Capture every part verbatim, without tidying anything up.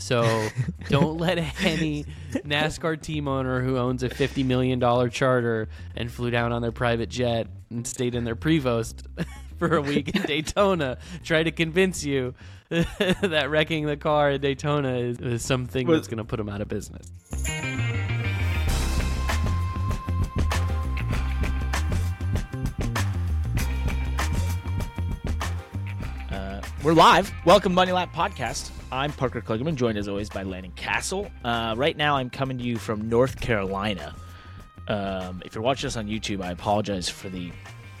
So don't let any NASCAR team owner who owns a fifty million dollars charter and flew down on their private jet and stayed in their Prevost for a week in Daytona try to convince you that wrecking the car at Daytona is, is something well, that's going to put them out of business. Uh, we're live. Welcome to Money Lap Podcast. I'm Parker Kligerman, joined as always by Landon Castle. Uh, right now, I'm coming to you from North Carolina. Um, if you're watching us on YouTube, I apologize for the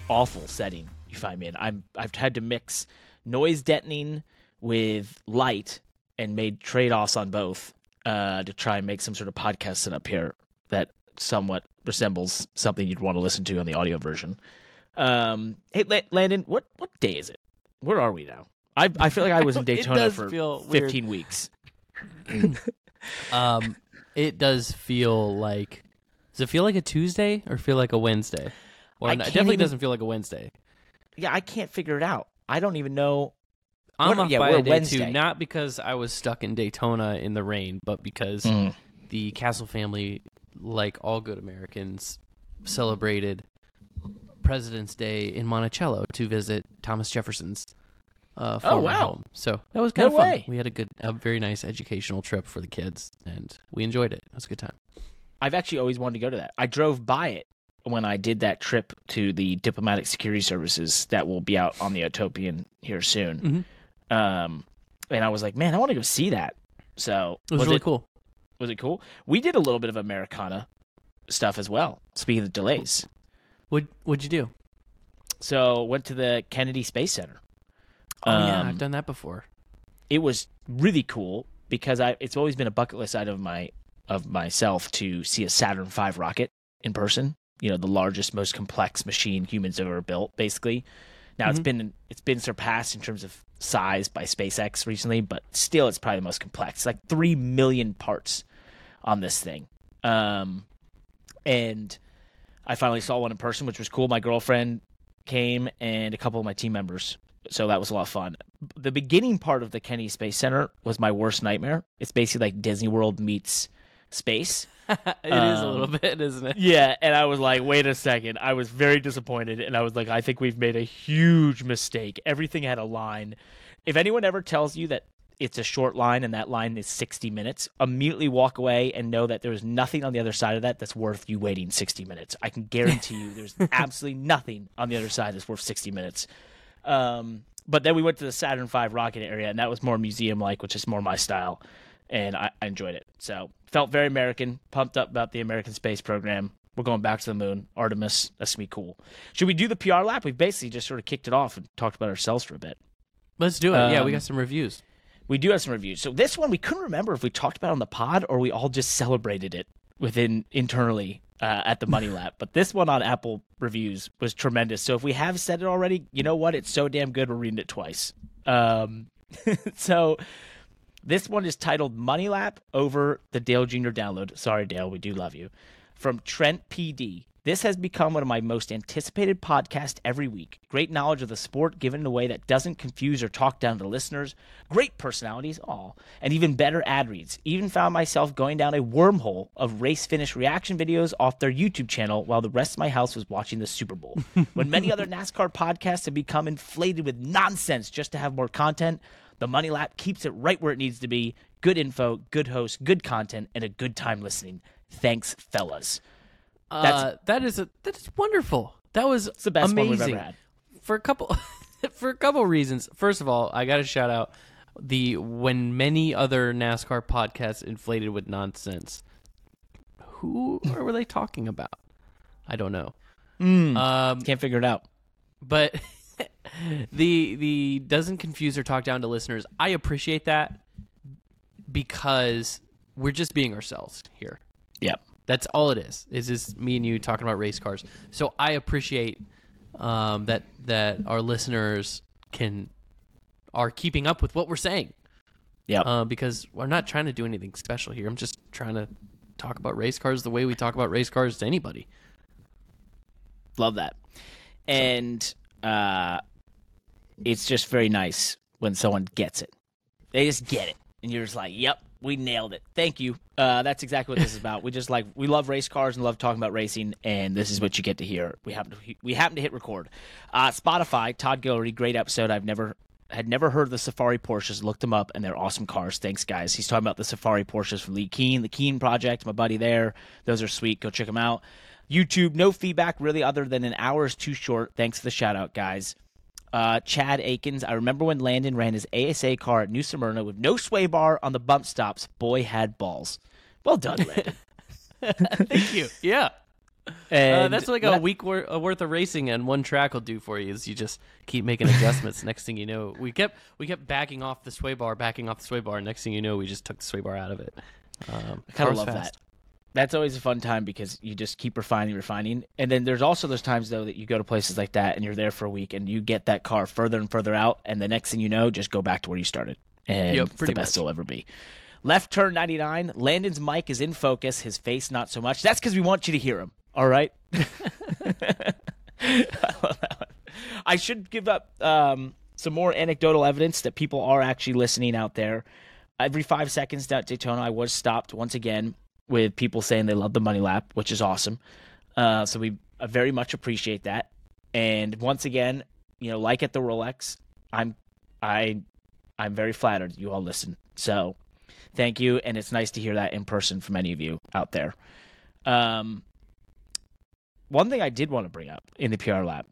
awful setting you find me in. I'm, I've had to mix noise deadening with light and made trade-offs on both uh, to try and make some sort of podcast setup here that somewhat resembles something you'd want to listen to on the audio version. Um, hey, Landon, what, what day is it? Where are we now? I I feel like I was in Daytona for fifteen weird. weeks. um, it does feel like. Does it feel like a Tuesday or feel like a Wednesday? Well, it definitely even, doesn't feel like a Wednesday. Yeah, I can't figure it out. I don't even know. I'm what, off yeah, by a day too, not because I was stuck in Daytona in the rain, but because mm. the Castle family, like all good Americans, celebrated President's Day in Monticello to visit Thomas Jefferson's. Uh, oh wow! Home. So that was kind of no fun. Way. We had a good, a very nice educational trip for the kids, and we enjoyed it. It was a good time. I've actually always wanted to go to that. I drove by it when I did that trip to the Diplomatic Security Services that will be out on the Autopian here soon. Mm-hmm. Um, and I was like, man, I want to go see that. So it was, was really it, cool. Was it cool? We did a little bit of Americana stuff as well. Speaking of delays, what what'd you do? So went to the Kennedy Space Center. Oh, yeah, um, I've done that before. It was really cool because I it's always been a bucket list item of my of myself to see a Saturn five rocket in person. You know, the largest, most complex machine humans have ever built, basically. Now mm-hmm. it's been it's been surpassed in terms of size by SpaceX recently, but still it's probably the most complex. Like three million parts on this thing. Um, and I finally saw one in person, which was cool. My girlfriend came and a couple of my team members. So that was a lot of fun. The beginning part of the Kennedy Space Center was my worst nightmare. It's basically like Disney World meets space. It um, is a little bit, isn't it? Yeah, and I was like, wait a second. I was very disappointed, and I was like, I think we've made a huge mistake. Everything had a line. If anyone ever tells you that it's a short line and that line is sixty minutes, immediately walk away and know that there's nothing on the other side of that that's worth you waiting sixty minutes. I can guarantee you there's absolutely nothing on the other side that's worth sixty minutes. Um, but then we went to the Saturn five rocket area, and that was more museum-like, which is more my style, and I, I enjoyed it. So felt very American, pumped up about the American space program. We're going back to the moon. Artemis, that's going to be cool. Should we do the P R lap? We basically just sort of kicked it off and talked about ourselves for a bit. Let's do it. Um, yeah, we got some reviews. We do have some reviews. So this one, we couldn't remember if we talked about it on the pod or we all just celebrated it within internally Uh, at the money lap, but this one on Apple reviews was tremendous. So if we have said it already, you know what? It's so damn good. We're reading it twice. Um, so this one is titled Money Lap Over the Dale Junior Download. Sorry, Dale, we do love you. From Trent P D. This has become one of my most anticipated podcasts every week. Great knowledge of the sport given in a way that doesn't confuse or talk down to listeners. Great personalities, all, and even better ad reads. Even found myself going down a wormhole of race finish reaction videos off their YouTube channel while the rest of my house was watching the Super Bowl. When many other NASCAR podcasts have become inflated with nonsense just to have more content, the Money Lap keeps it right where it needs to be. Good info, good host, good content, and a good time listening. Thanks, fellas. That's, uh, that is a that is wonderful. That was the best amazing. One we've ever had. For a couple, for a couple reasons. First of all, I got to shout out the when many other NASCAR podcasts inflated with nonsense. Who were they talking about? I don't know. Mm, um, can't figure it out. But the the doesn't confuse or talk down to listeners. I appreciate that because we're just being ourselves here. Yep. That's all it is, is just me and you talking about race cars. So I appreciate um, that that our listeners can are keeping up with what we're saying. Yeah. Uh, because we're not trying to do anything special here. I'm just trying to talk about race cars the way we talk about race cars to anybody. Love that. And uh, it's just very nice when someone gets it. They just get it. And you're just like, yep, We nailed it. Thank you. Uh, that's exactly what this is about. We just like we love race cars and love talking about racing, and this is what you get to hear. We happen to we happen to hit record. Uh, Spotify, Todd Gillery, great episode. I've never had never heard of the Safari Porsches. Looked them up, and they're awesome cars. Thanks, guys. He's talking about the Safari Porsches from Lee Keen, the Keen Project. My buddy there. Those are sweet. Go check them out. YouTube, no feedback really, other than an hour is too short. Thanks for the shout out, guys. Uh, Chad Akins, I remember when Landon ran his A S A car at New Smyrna with no sway bar on the bump stops. Boy had balls. Well done, Landon. Thank you. Yeah. And uh, that's like a I... week wor- worth of racing and one track will do for you is you just keep making adjustments. Next thing you know, we kept we kept backing off the sway bar, backing off the sway bar. Next thing you know, we just took the sway bar out of it. Um, I kind of love fast. that. That's always a fun time because you just keep refining, refining. And then there's also those times, though, that you go to places like that and you're there for a week and you get that car further and further out. And the next thing you know, just go back to where you started. And yep, it's the best it'll ever be. Left Turn ninety-nine. Landon's mic is in focus. His face, not so much. That's because we want you to hear him. All right? I love that one. I should give up um, some more anecdotal evidence that people are actually listening out there. Every five seconds at Daytona, I was stopped once again with people saying they love the Money Lap, which is awesome. Uh, so we very much appreciate that. And once again, you know, like at the Rolex, I'm, I, I'm very flattered you all listen. So, thank you, and it's nice to hear that in person from any of you out there. Um, one thing I did want to bring up in the P R Lab,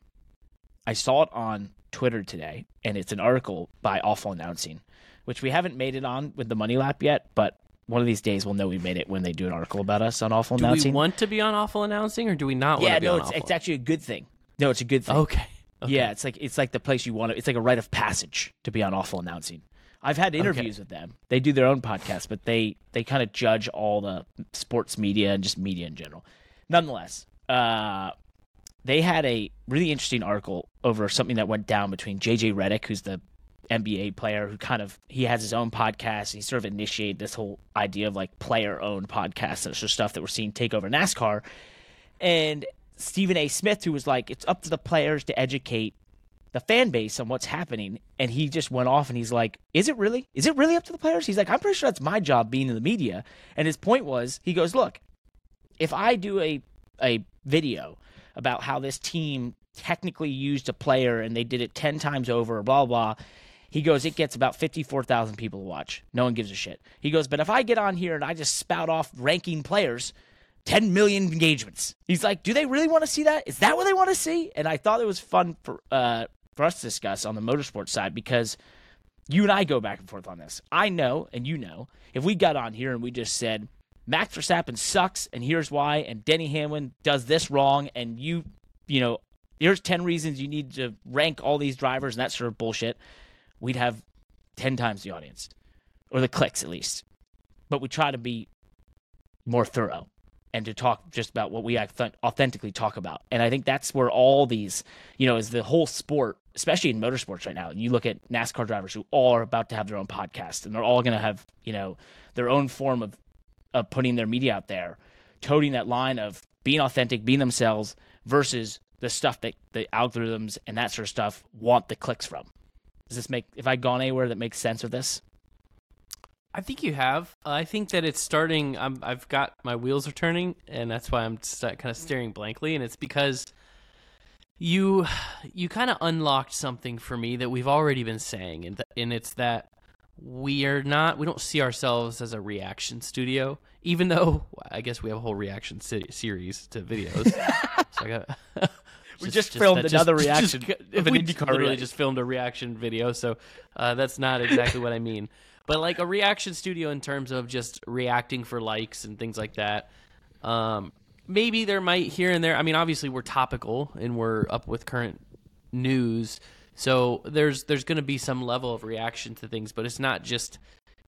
I saw it on Twitter today, and it's an article by Awful Announcing, which we haven't made it on with the Money Lap yet, but one of these days we'll know we made it when they do an article about us on Awful Announcing. Do we want to be on Awful Announcing or do we not yeah, want to be no, on Awful? Yeah, no, it's actually a good thing. No, it's a good thing. Okay. okay. Yeah, it's like it's like the place you want to – it's like a rite of passage to be on Awful Announcing. I've had interviews okay. with them. They do their own podcast, but they, they kind of judge all the sports media and just media in general. Nonetheless, uh, they had a really interesting article over something that went down between J J. Redick, who's the – N B A player who kind of he has his own podcast and he sort of initiated this whole idea of like player owned podcasts and sort of stuff that we're seeing take over NASCAR, and Stephen A. Smith, who was like, it's up to the players to educate the fan base on what's happening, and he just went off and he's like, is it really is it really up to the players? He's like, I'm pretty sure that's my job being in the media. And his point was, he goes, look, if I do a a video about how this team technically used a player and they did it ten times over, blah blah, he goes, it gets about fifty-four thousand people to watch. No one gives a shit. He goes, but if I get on here and I just spout off ranking players, ten million engagements. He's like, do they really want to see that? Is that what they want to see? And I thought it was fun for uh, for us to discuss on the motorsports side, because you and I go back and forth on this. I know, and you know, if we got on here and we just said, Max Verstappen sucks, and here's why, and Denny Hamlin does this wrong, and you, you know, here's ten reasons you need to rank all these drivers and that sort of bullshit, we'd have ten times the audience, or the clicks at least. But we try to be more thorough and to talk just about what we authentically talk about. And I think that's where all these, you know, is the whole sport, especially in motorsports right now. You look at NASCAR drivers who all are about to have their own podcast, and they're all going to have, you know, their own form of, of putting their media out there, toting that line of being authentic, being themselves, versus the stuff that the algorithms and that sort of stuff want the clicks from. Does this make, if I gone anywhere that makes sense of this? I think you have. Uh, I think that it's starting, I'm, I've got, my wheels are turning, and that's why I'm st- kind of staring blankly, and it's because you you kind of unlocked something for me that we've already been saying, and, th- and it's that we are not, we don't see ourselves as a reaction studio, even though I guess we have a whole reaction si- series to videos. So I got Just, we just, just filmed another just, reaction just, of an IndyCar. Literally just filmed a reaction video, so uh, that's not exactly what I mean. But like a reaction studio in terms of just reacting for likes and things like that. Um, maybe there might here and there. I mean, obviously we're topical and we're up with current news, so there's there's going to be some level of reaction to things, but it's not just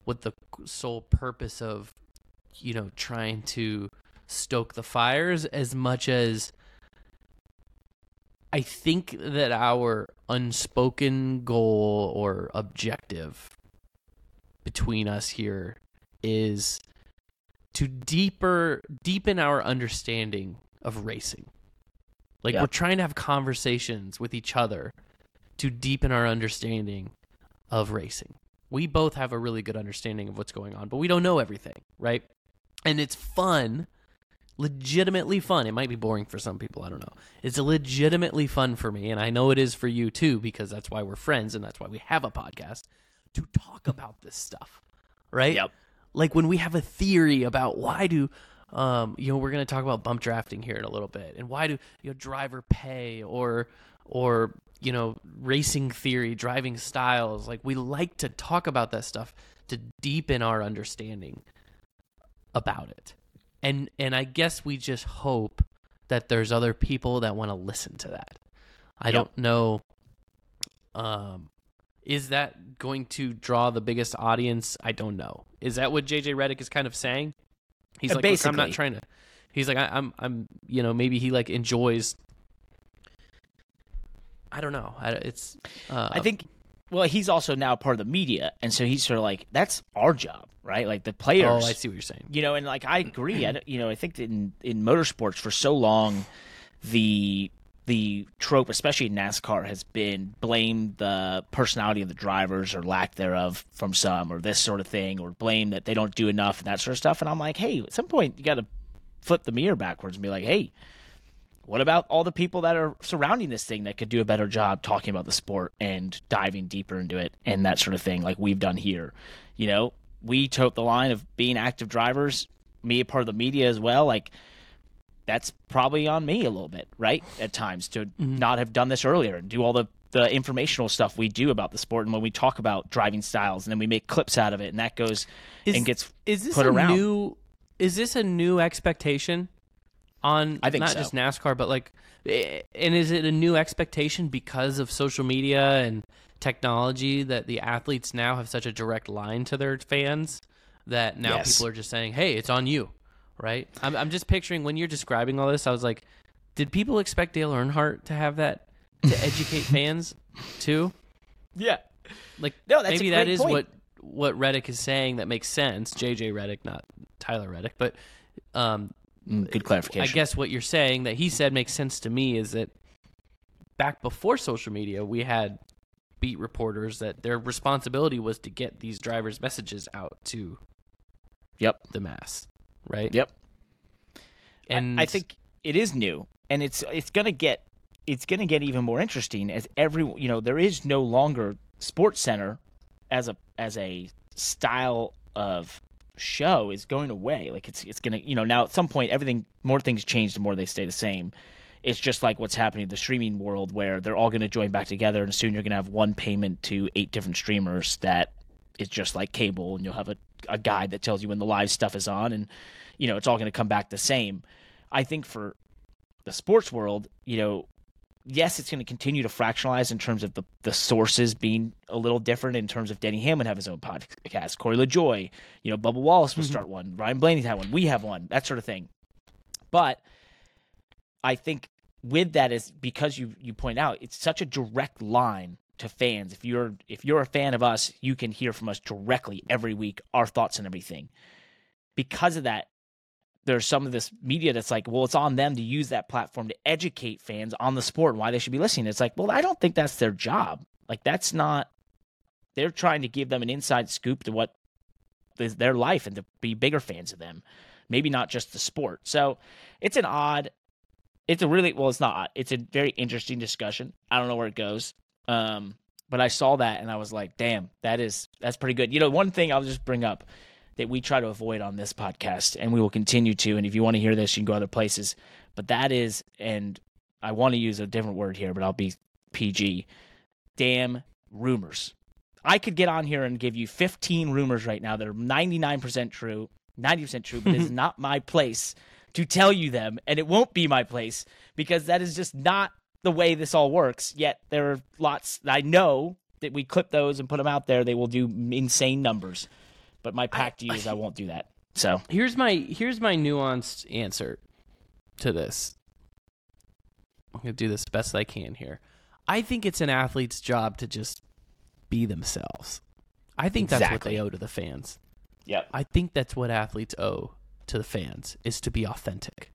with the sole purpose of, you know, trying to stoke the fires as much as I think that our unspoken goal or objective between us here is to deeper deepen our understanding of racing. Like yeah. We're trying to have conversations with each other to deepen our understanding of racing. we both have a really good understanding of what's going on, but we don't know everything, right? And it's fun, legitimately fun. It might be boring for some people, I don't know. It's legitimately fun for me, and I know it is for you too, because that's why we're friends and that's why we have a podcast, to talk about this stuff, right? Yep. Like when we have a theory about why do... Um, you know, we're going to talk about bump drafting here in a little bit, and why do you know driver pay or or you know racing theory, driving styles. Like we like to talk about that stuff to deepen our understanding about it, and and I guess we just hope that there's other people that want to listen to that. I yep. don't know. Um, is that going to draw the biggest audience? I don't know. Is that what J J. Redick is kind of saying? He's like, look, I'm not trying to. He's like, I, I'm, I'm, you know, maybe he like enjoys. I don't know. I, it's. Uh, I think. Well, he's also now part of the media, and so he's sort of like, that's our job, right? Like the players. Oh, I see what you're saying. You know, and like I agree. I, you know, I think that in in motorsports for so long, the the trope, especially in NASCAR, has been blame the personality of the drivers or lack thereof from some, or this sort of thing, or blame that they don't do enough and that sort of stuff. And I'm like, hey, at some point you got to flip the mirror backwards and be like, hey, what about all the people that are surrounding this thing that could do a better job talking about the sport and diving deeper into it and that sort of thing, like we've done here? You know, we took the line of being active drivers, me a part of the media as well. Like, that's probably on me a little bit, right, at times, to mm-hmm. not have done this earlier and do all the, the informational stuff we do about the sport, and when we talk about driving styles, and then we make clips out of it, and that goes is, and gets is this put a around. New, is this a new expectation on I think not so. Just NASCAR, but like – and is it a new expectation because of social media and technology that the athletes now have such a direct line to their fans that now yes. people are just saying, hey, it's on you? Right, I'm. I'm just picturing when you're describing all this. I was like, did people expect Dale Earnhardt to have that to educate fans too? Yeah, like no, that's maybe a great that is point. what what Redick is saying. That makes sense. J J. Redick, not Tyler Reddick, but um, mm, good clarification. I guess what you're saying that he said makes sense to me is that back before social media, we had beat reporters that their responsibility was to get these drivers' messages out to yep the mass. Right. Yep. And I, I think it is new, and it's it's gonna get it's gonna get even more interesting as every you know there is no longer Sports Center as a as a style of show is going away. Like it's it's gonna you know now at some point everything more things change the more they stay the same. It's just like what's happening in the streaming world where they're all going to join back together, and soon you're going to have one payment to eight different streamers that is just like cable, and you'll have a. a guide that tells you when the live stuff is on, and you know it's all going to come back the same. I think for the sports world, you know, yes, it's going to continue to fractionalize in terms of the the sources being a little different. In terms of Denny Hamlin have his own podcast, Corey LaJoy, you know, Bubba Wallace will mm-hmm. start one, Ryan Blaney's had one, we have one, that sort of thing. But I think with that is because you you point out it's such a direct line to fans. If you're if you're a fan of us, you can hear from us directly every week, our thoughts and everything. Because of that, there's some of this media that's like, well, it's on them to use that platform to educate fans on the sport and why they should be listening. It's like, well, I don't think that's their job. Like, that's not – they're trying to give them an inside scoop to what is their life and to be bigger fans of them, maybe not just the sport. So it's an odd – it's a really – well, it's not odd. It's a very interesting discussion. I don't know where it goes. Um, but I saw that and I was like, damn, that is, that's pretty good. You know, one thing I'll just bring up that we try to avoid on this podcast, and we will continue to, and if you want to hear this, you can go other places, but that is, and I want to use a different word here, but I'll be P G, damn rumors. I could get on here and give you fifteen rumors right now that are ninety-nine percent true, ninety percent true, but it's not my place to tell you them. And it won't be my place because that is just not the way this all works. Yet there are lots. I know that we clip those and put them out there. They will do insane numbers, but my pact to you is I won't do that. So here's my here's my nuanced answer to this. I'm gonna do this best I can here. I think it's an athlete's job to just be themselves. I think exactly. that's what they owe to the fans. Yep. I think that's what athletes owe to the fans is to be authentic,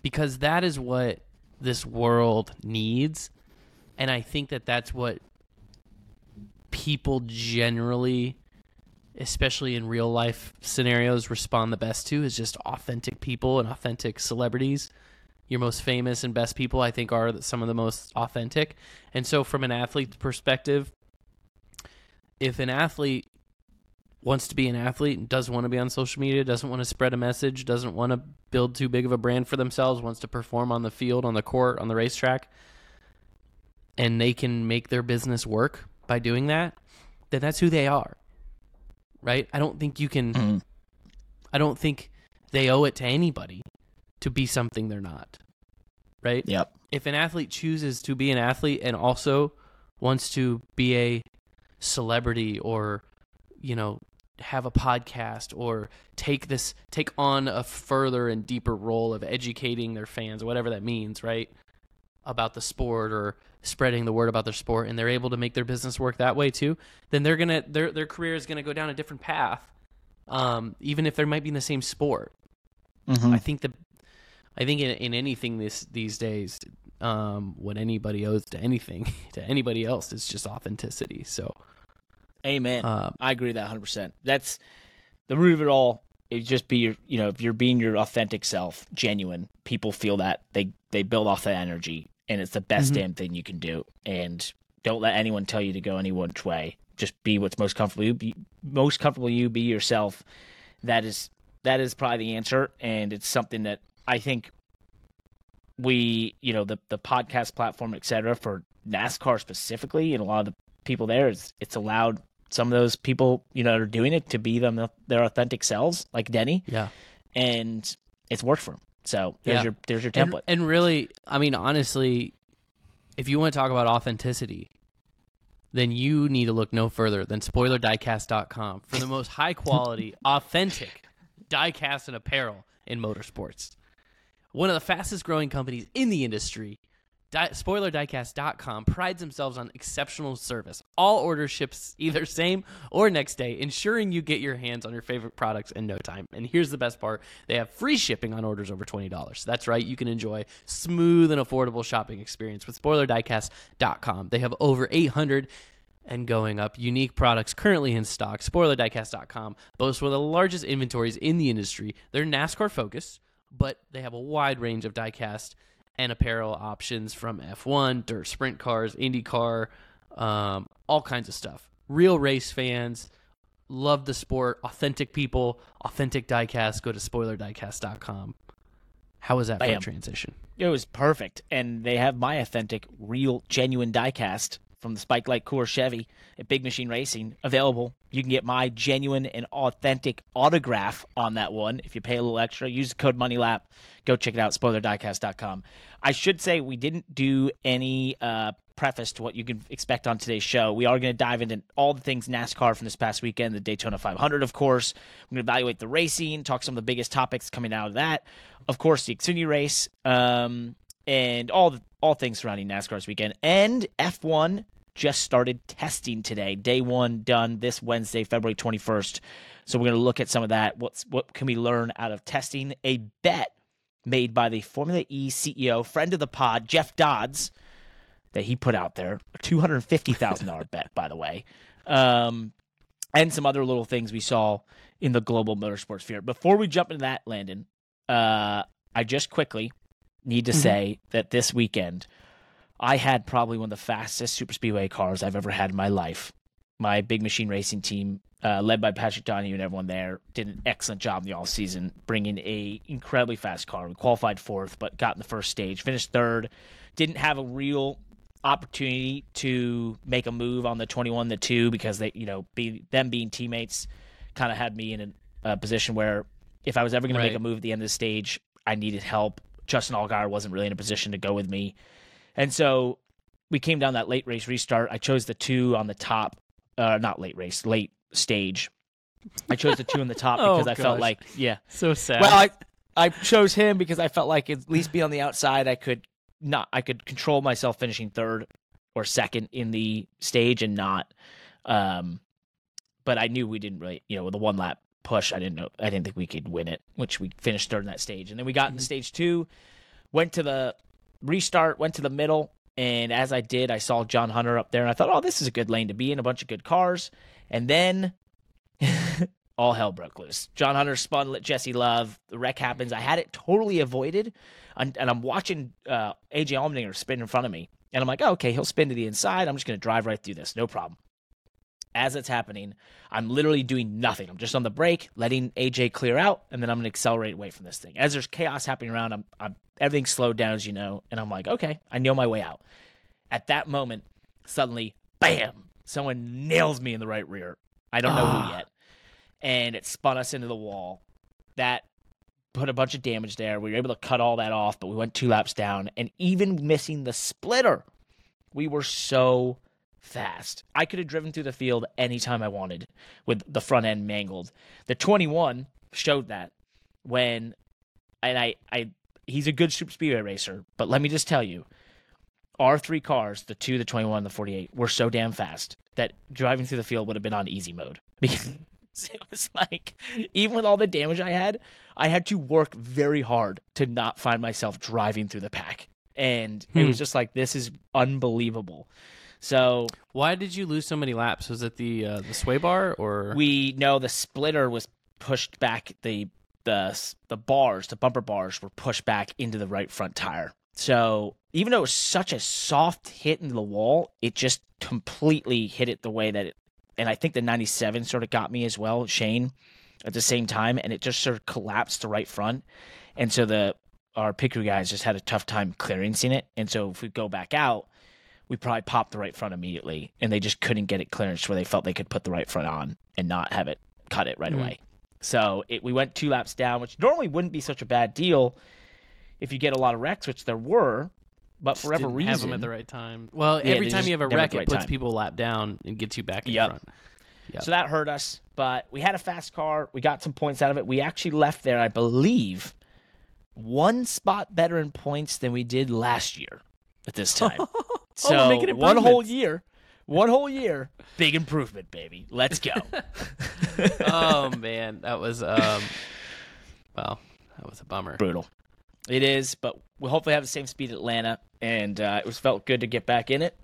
because that is what this world needs, and I think that that's what people generally, especially in real life scenarios, respond the best to is just authentic people and authentic celebrities. Your most famous and best people, I think, are some of the most authentic. And so from an athlete's perspective, if an athlete wants to be an athlete and doesn't want to be on social media, doesn't want to spread a message, doesn't want to build too big of a brand for themselves, wants to perform on the field, on the court, on the racetrack, and they can make their business work by doing that, then that's who they are, right? I don't think you can, mm-hmm. I don't think they owe it to anybody to be something they're not, right? Yep. If an athlete chooses to be an athlete and also wants to be a celebrity or, you know, have a podcast or take this, take on a further and deeper role of educating their fans, whatever that means, right? About the sport or spreading the word about their sport, and they're able to make their business work that way too, then they're going to, their, their career is going to go down a different path. Um, even if they might be in the same sport. Mm-hmm. I think the, I think in, in anything this, these days, um, what anybody owes to anything, to anybody else, is just authenticity. So, Amen. Um, I agree with that one hundred percent. That's the root of it all. It just be your, you know, if you're being your authentic self, genuine, people feel that they, they build off that energy, and it's the best mm-hmm. damn thing you can do. And don't let anyone tell you to go any which way. Just be what's most comfortable. You be most comfortable. You be yourself. That is, that is probably the answer. And it's something that I think we, you know, the, the podcast platform, et cetera, for NASCAR specifically, and a lot of the people there, it's, it's allowed some of those people, you know, that are doing it to be them, their authentic selves, like Denny. Yeah. And it's worked for him. So there's yeah. your there's your template. And, and really, I mean, honestly, if you want to talk about authenticity, then you need to look no further than spoiler diecast dot com for the most high quality, authentic diecast and apparel in motorsports. One of the fastest growing companies in the industry, Di- spoiler diecast dot com prides themselves on exceptional service. All orders ships either same or next day, ensuring you get your hands on your favorite products in no time. And here's the best part. They have free shipping on orders over twenty dollars. That's right. You can enjoy smooth and affordable shopping experience with spoiler diecast dot com. They have over eight hundred and going up unique products currently in stock. spoiler diecast dot com boasts one of the largest inventories in the industry. They're NASCAR focused, but they have a wide range of diecast and apparel options from F one, dirt sprint cars, IndyCar, um, all kinds of stuff. Real race fans, love the sport, authentic people, authentic diecast. Go to spoiler diecast dot com. How was that Bam. for a transition? It was perfect. And they have my authentic, real, genuine diecast from the Spike Light Core Chevy at Big Machine Racing available. You can get my genuine and authentic autograph on that one if you pay a little extra. Use the code MoneyLap. Go check it out, spoiler diecast dot com. I should say we didn't do any uh, preface to what you can expect on today's show. We are going to dive into all the things NASCAR from this past weekend, the Daytona five hundred, of course. We're going to evaluate the racing, talk some of the biggest topics coming out of that. Of course, the Xfinity race, um, and all the all things surrounding NASCAR's weekend. And F one just started testing today. Day one done this Wednesday, February twenty-first. So we're going to look at some of that. What's, what can we learn out of testing? A bet made by the Formula E C E O, friend of the pod, Jeff Dodds, that he put out there. A two hundred fifty thousand dollars bet, by the way. Um, and some other little things we saw in the global motorsports sphere. Before we jump into that, Landon, uh, I just quickly need to mm-hmm. say that this weekend I had probably one of the fastest super speedway cars I've ever had in my life. My Big Machine Racing team, uh, led by Patrick Donahue and everyone there, did an excellent job in the all season, bringing a incredibly fast car. We qualified fourth, but got in the first stage, finished third. Didn't have a real opportunity to make a move on the twenty-one, the two, because they, you know, be, them being teammates, kind of had me in a, a position where if I was ever going right. to make a move at the end of the stage, I needed help. Justin Allgaier wasn't really in a position to go with me. And so we came down that late race restart. I chose the two on the top, uh, not late race, late stage. I chose the two on the top oh, because I gosh. felt like, yeah. So sad. Well, I, I chose him because I felt like at least be on the outside. I could not, I could control myself finishing third or second in the stage and not. Um, but I knew we didn't really, you know, with the one lap push, I didn't know, I didn't think we could win it, which we finished third in that stage. And then we got mm-hmm. into stage two, went to the restart, went to the middle, And as I did, I saw John Hunter up there, and I thought, oh, this is a good lane to be in, a bunch of good cars. And then all hell broke loose. John Hunter spun, let Jesse Love. The wreck happens. I had it totally avoided, and I'm watching uh, A J Allmendinger spin in front of me. And I'm like, oh, okay, he'll spin to the inside. I'm just going to drive right through this. No problem. As it's happening, I'm literally doing nothing. I'm just on the brake, letting A J clear out, and then I'm going to accelerate away from this thing. As there's chaos happening around, I'm, I'm everything's slowed down, as you know, and I'm like, okay, I know my way out. At that moment, suddenly, bam, someone nails me in the right rear. I don't know ah. who yet. And it spun us into the wall. That put a bunch of damage there. We were able to cut all that off, but we went two laps down. And even missing the splitter, we were so fast. I could have driven through the field anytime I wanted with the front end mangled. The twenty-one showed that when, and I, I, he's a good super speedway racer, but let me just tell you, our three cars, the two, the twenty-one, the forty-eight, were so damn fast that driving through the field would have been on easy mode. Because it was like, even with all the damage I had, I had to work very hard to not find myself driving through the pack. And hmm. it was just like, this is unbelievable. So why did you lose so many laps? Was it the uh, the sway bar or we no the splitter was pushed back, the the the bars the bumper bars were pushed back into the right front tire. So even though it was such a soft hit into the wall, it just completely hit it the way that it. And I think the ninety-seven sort of got me as well, Shane, at the same time, and it just sort of collapsed the right front, and so the our pit crew guys just had a tough time clearancing it, and so if we go back out, we probably popped the right front immediately, and they just couldn't get it clearance where they felt they could put the right front on and not have it cut it right mm-hmm. away. So it, we went two laps down, which normally wouldn't be such a bad deal if you get a lot of wrecks, which there were, but just for whatever reason. Have them at the right time. Well, yeah, every time you have a wreck, right it puts time. people a lap down and gets you back in yep. front. Yep. So that hurt us, but we had a fast car. We got some points out of it. We actually left there, I believe, one spot better in points than we did last year at this time. So oh, one whole year, one whole year, big improvement, baby. Let's go. Oh man, that was um, well, that was a bummer. Brutal, it is. But we'll hopefully have the same speed at Atlanta, and uh, it was felt good to get back in it.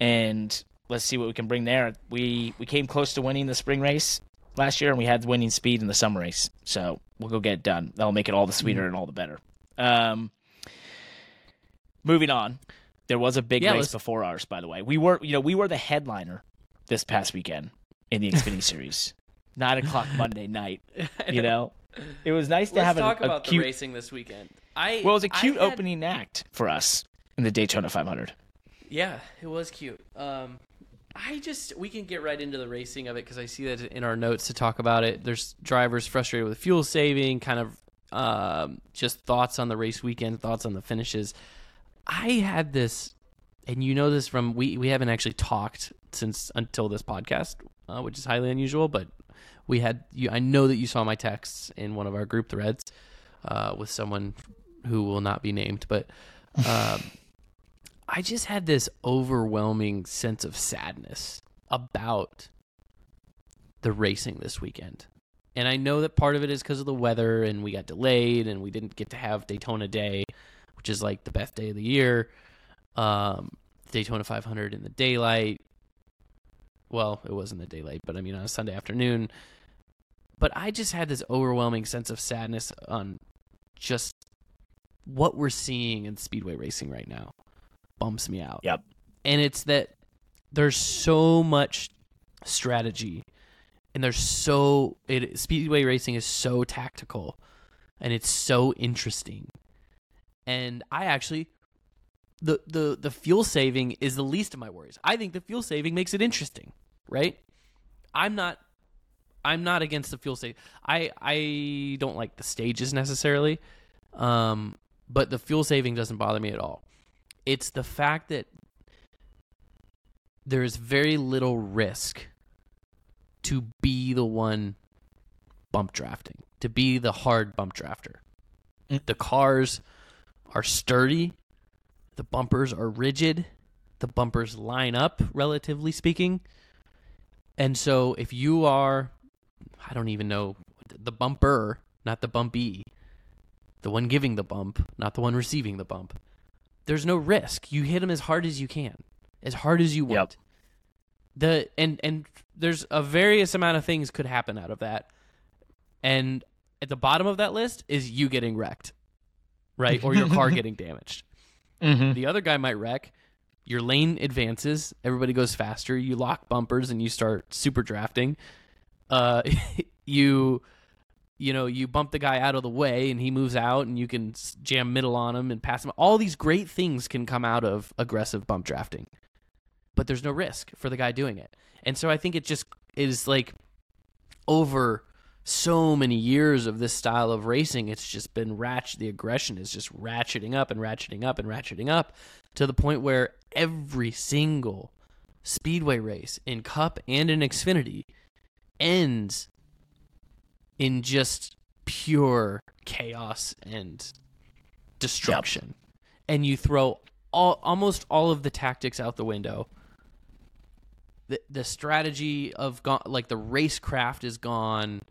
And let's see what we can bring there. We we came close to winning the spring race last year, and we had the winning speed in the summer race. So we'll go get it done. That'll make it all the sweeter mm. and all the better. Um, moving on. There was a big yeah, race let's... before ours, by the way. We were, you know, we were the headliner this past weekend in the Xfinity Series. Nine o'clock Monday night. You know, it was nice to let's have talk a, a about cute... the racing this weekend. I well, it was a cute had... opening act for us in the Daytona five hundred. Yeah, it was cute. Um, I just we can get right into the racing of it because I see that in our notes to talk about it. There's drivers frustrated with fuel saving, kind of um, just thoughts on the race weekend, thoughts on the finishes. I had this, and you know this from, we, we haven't actually talked since until this podcast, uh, which is highly unusual, but we had, you, I know that you saw my texts in one of our group threads uh, with someone who will not be named, but um, I just had this overwhelming sense of sadness about the racing this weekend. And I know that part of it is because of the weather, and we got delayed, and we didn't get to have Daytona Day, which is like the best day of the year, um, Daytona five hundred in the daylight. Well, it wasn't the daylight, but I mean on a Sunday afternoon. But I just had this overwhelming sense of sadness on just what we're seeing in speedway racing right now. Bumps me out. Yep. And it's that there's so much strategy, and there's so it speedway racing is so tactical, and it's so interesting. And I actually, the, the the fuel saving is the least of my worries. I think the fuel saving makes it interesting, right? I'm not, I'm not against the fuel saving. I I don't like the stages necessarily, um, but the fuel saving doesn't bother me at all. It's the fact that there is very little risk to be the one bump drafting, to be the hard bump drafter. Mm. The cars are sturdy, the bumpers are rigid, the bumpers line up, relatively speaking. And so if you are, I don't even know, the bumper, not the bumpee, the one giving the bump, not the one receiving the bump, There's no risk. You hit them as hard as you can, as hard as you want. Yep. The and and there's a various amount of things could happen out of that. And at the bottom of that list is you getting wrecked, right? Or your car getting damaged. Mm-hmm. The other guy might wreck. Your lane advances. Everybody goes faster. You lock bumpers and you start super drafting. Uh, you, you know, you bump the guy out of the way and he moves out and you can jam middle on him and pass him. All these great things can come out of aggressive bump drafting, but there's no risk for the guy doing it. And so I think it just is like over so many years of this style of racing, it's just been ratchet. The aggression is just ratcheting up and ratcheting up and ratcheting up to the point where every single speedway race in Cup and in Xfinity ends in just pure chaos and destruction. Yep. And you throw all, almost all of the tactics out the window. The, the strategy of go- like the racecraft is gone,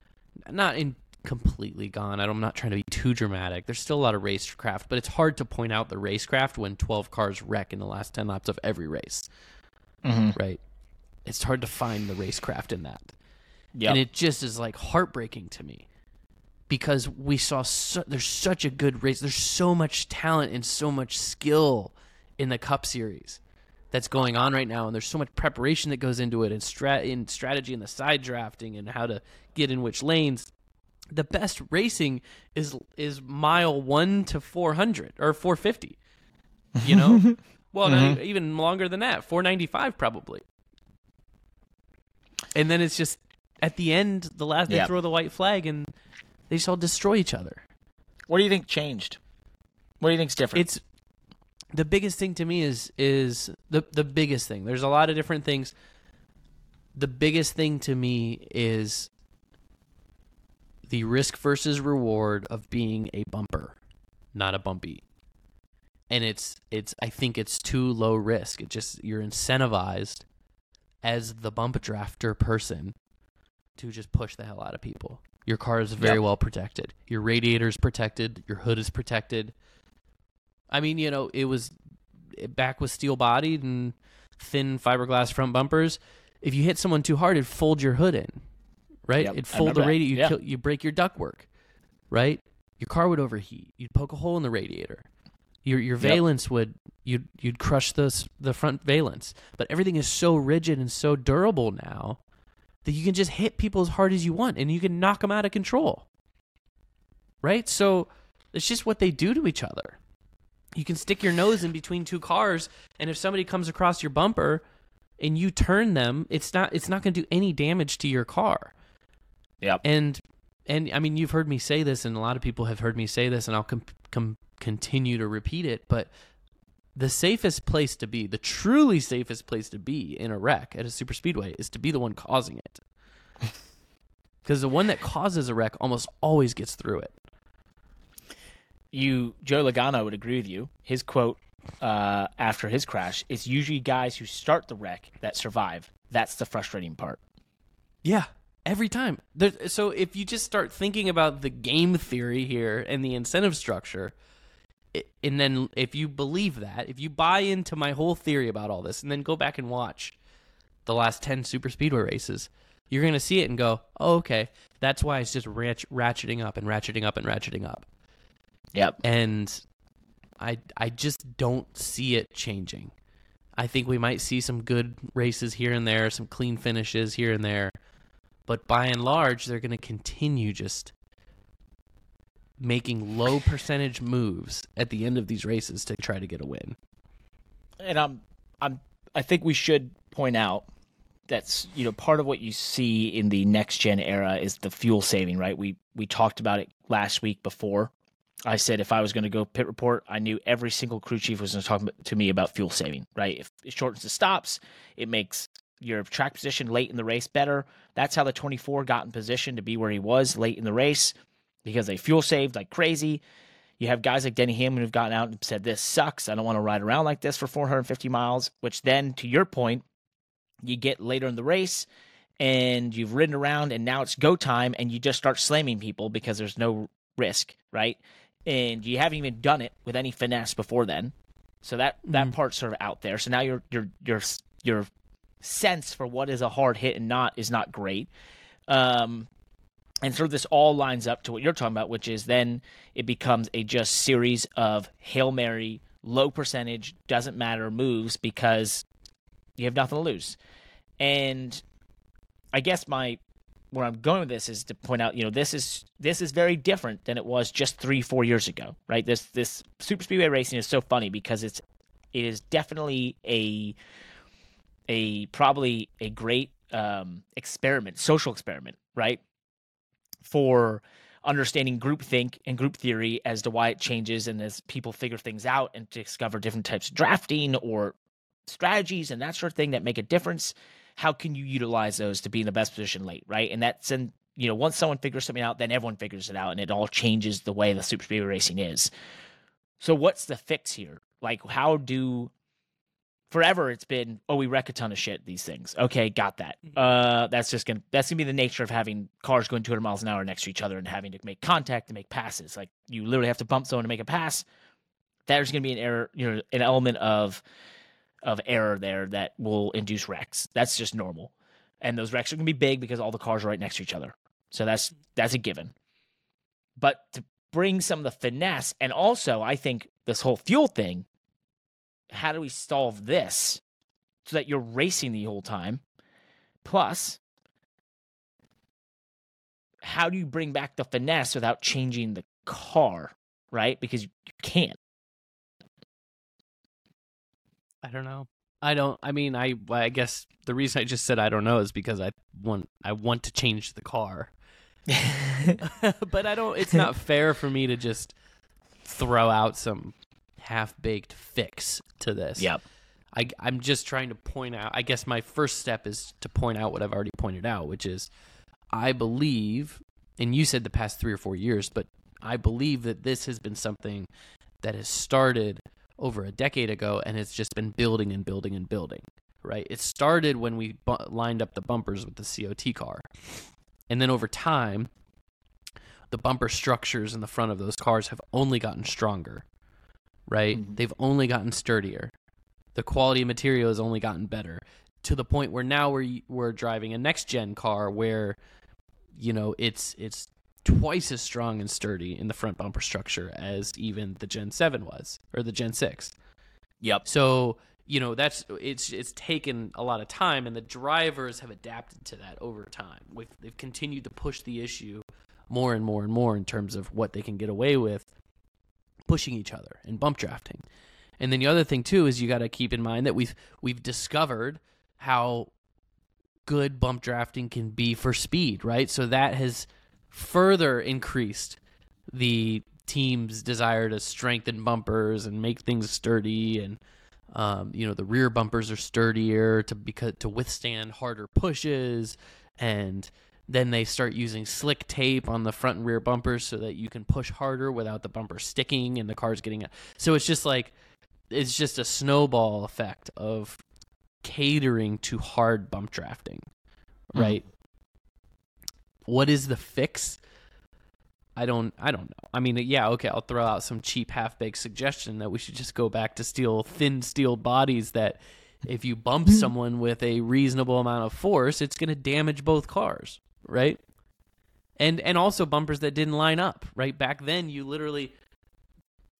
not in completely gone. I'm not trying to be too dramatic. There's still a lot of racecraft, but it's hard to point out the racecraft when twelve cars wreck in the last ten laps of every race. Mm-hmm. Right? It's hard to find the racecraft in that. Yep. And it just is like heartbreaking to me because we saw so, there's such a good race. There's so much talent and so much skill in the Cup Series that's going on right now, and there's so much preparation that goes into it and strat- in strategy and the side drafting and how to get in which lanes. The best racing is is mile one to four hundred or four fifty, you know? Well, mm-hmm. no, even longer than that, four ninety-five probably. And then it's just at the end, the last they yep. throw the white flag and they just all destroy each other. What do you think changed? What do you think's different? It's the biggest thing to me is is the the biggest thing. There's a lot of different things. The biggest thing to me is the risk versus reward of being a bumper, not a bumpy. And it's it's I think it's too low risk. It just you're incentivized as the bump drafter person to just push the hell out of people. Your car is very yep. well protected. Your radiator is protected. Your hood is protected. I mean, you know, it was back with steel bodied and thin fiberglass front bumpers. If you hit someone too hard, it'd fold your hood in, right? Yep, it'd fold the radiator. You'd, yeah. kill, you'd break your ductwork, right? Your car would overheat. You'd poke a hole in the radiator. Your your valence yep. would, you'd, you'd crush the, the front valence. But everything is so rigid and so durable now that you can just hit people as hard as you want and you can knock them out of control, right? So it's just what they do to each other. You can stick your nose in between two cars, and if somebody comes across your bumper and you turn them, it's not it's not going to do any damage to your car. Yeah. And and I mean, you've heard me say this, and a lot of people have heard me say this, and I'll com- com- continue to repeat it. But the safest place to be, the truly safest place to be in a wreck at a super speedway, is to be the one causing it, because the one that causes a wreck almost always gets through it. You, Joe Logano would agree with you. His quote uh, after his crash, it's usually guys who start the wreck that survive. That's the frustrating part. Yeah, every time. There, so if you just start thinking about the game theory here and the incentive structure, it, and then if you believe that, if you buy into my whole theory about all this, and then go back and watch the last ten super speedway races, you're going to see it and go, oh, okay, that's why it's just ratch- ratcheting up and ratcheting up and ratcheting up. Yep. And I I just don't see it changing. I think we might see some good races here and there, some clean finishes here and there, but by and large, they're going to continue just making low percentage moves at the end of these races to try to get a win. And I'm I'm I think we should point out that's, you know, part of what you see in the next gen era is the fuel saving, right? We we talked about it last week before. I said if I was going to go pit report, I knew every single crew chief was going to talk to me about fuel saving, right? If it shortens the stops, it makes your track position late in the race better. That's how the twenty-four got in position to be where he was late in the race, because they fuel saved like crazy. You have guys like Denny Hamlin who've gotten out and said, this sucks. I don't want to ride around like this for four hundred fifty miles, which then, to your point, you get later in the race and you've ridden around and now it's go time and you just start slamming people because there's no risk, right? And you haven't even done it with any finesse before then. So that, that mm-hmm. part's sort of out there. So now your your your your sense for what is a hard hit and not is not great. Um, and sort of this all lines up to what you're talking about, which is then it becomes a just series of Hail Mary, low percentage, doesn't matter moves because you have nothing to lose. And I guess my where I'm going with this is to point out, you know, this is this is very different than it was just three, four years ago, right? This this super speedway racing is so funny because it's it is definitely a a probably a great um, experiment, social experiment, right? For understanding groupthink and group theory as to why it changes, and as people figure things out and discover different types of drafting or strategies and that sort of thing that make a difference, how can you utilize those to be in the best position late, right? And that's in, you know, once someone figures something out, then everyone figures it out, and it all changes the way the super speedway racing is. So what's the fix here? Like, how do Forever it's been, oh, we wreck a ton of shit, these things. Okay, got that. Uh, that's just going to that's gonna be the nature of having cars going two hundred miles an hour next to each other and having to make contact and make passes. Like, you literally have to bump someone to make a pass. There's going to be an error, you know, an element of of error there that will induce wrecks. That's just normal. And those wrecks are going to be big because all the cars are right next to each other. So that's that's a given. But to bring some of the finesse, and also I think this whole fuel thing, how do we solve this so that you're racing the whole time? Plus, how do you bring back the finesse without changing the car, right? Because you can't. I don't know. I don't. I mean, I. I guess the reason I just said I don't know is because I want. I want to change the car, but I don't. It's not fair for me to just throw out some half-baked fix to this. Yep. I, I'm just trying to point out, I guess my first step is to point out what I've already pointed out, which is I believe, and you said the past three or four years, but I believe that this has been something that has started over a decade ago, and it's just been building and building and building, right? It started when we bu- lined up the bumpers with the C O T car. And then over time, the bumper structures in the front of those cars have only gotten stronger. Right? Mm-hmm. They've only gotten sturdier. The quality of material has only gotten better to the point where now we're we're driving a next gen car where, you know, it's it's twice as strong and sturdy in the front bumper structure as even the Gen seven was, or the Gen six. Yep. So, you know, that's it's it's taken a lot of time, and the drivers have adapted to that over time. We've, they've continued to push the issue more and more and more in terms of what they can get away with, pushing each other and bump drafting. And then the other thing too is you got to keep in mind that we've we've discovered how good bump drafting can be for speed, right? So that has further increased the team's desire to strengthen bumpers and make things sturdy, and um, you know, the rear bumpers are sturdier to because to withstand harder pushes, and then they start using slick tape on the front and rear bumpers so that you can push harder without the bumper sticking and the car's getting out. So it's just like, it's just a snowball effect of catering to hard bump drafting, right? Mm. What is the fix? I don't, I don't know. I mean, yeah, okay, I'll throw out some cheap half-baked suggestion that we should just go back to steel, thin steel bodies that if you bump someone with a reasonable amount of force, it's going to damage both cars. Right, and and also bumpers that didn't line up. Right, back then you literally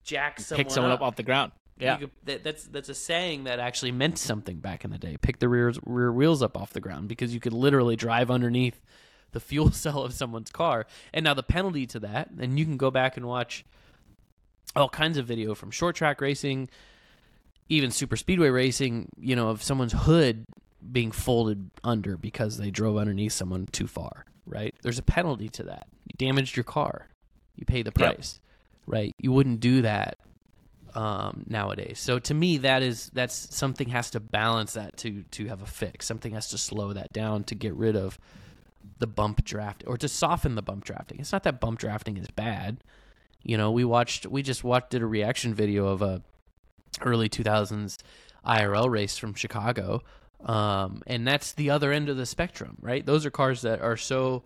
jack someone, pick someone up. up off the ground. Yeah, could, that, that's that's a saying that actually meant something back in the day. Pick the rear rear wheels up off the ground, because you could literally drive underneath the fuel cell of someone's car. And now the penalty to that, and you can go back and watch all kinds of video from short track racing, even super speedway racing. You know, of someone's hood being folded under because they drove underneath someone too far, right? There's a penalty to that. You damaged your car. You pay the price, yep. Right? You wouldn't do that um, nowadays. So to me, that is, that's something has to balance that to, to have a fix. Something has to slow that down to get rid of the bump draft, or to soften the bump drafting. It's not that bump drafting is bad. You know, we watched, we just watched, did a reaction video of a early two thousands I R L race from Chicago. Um, and that's the other end of the spectrum, right? Those are cars that are so,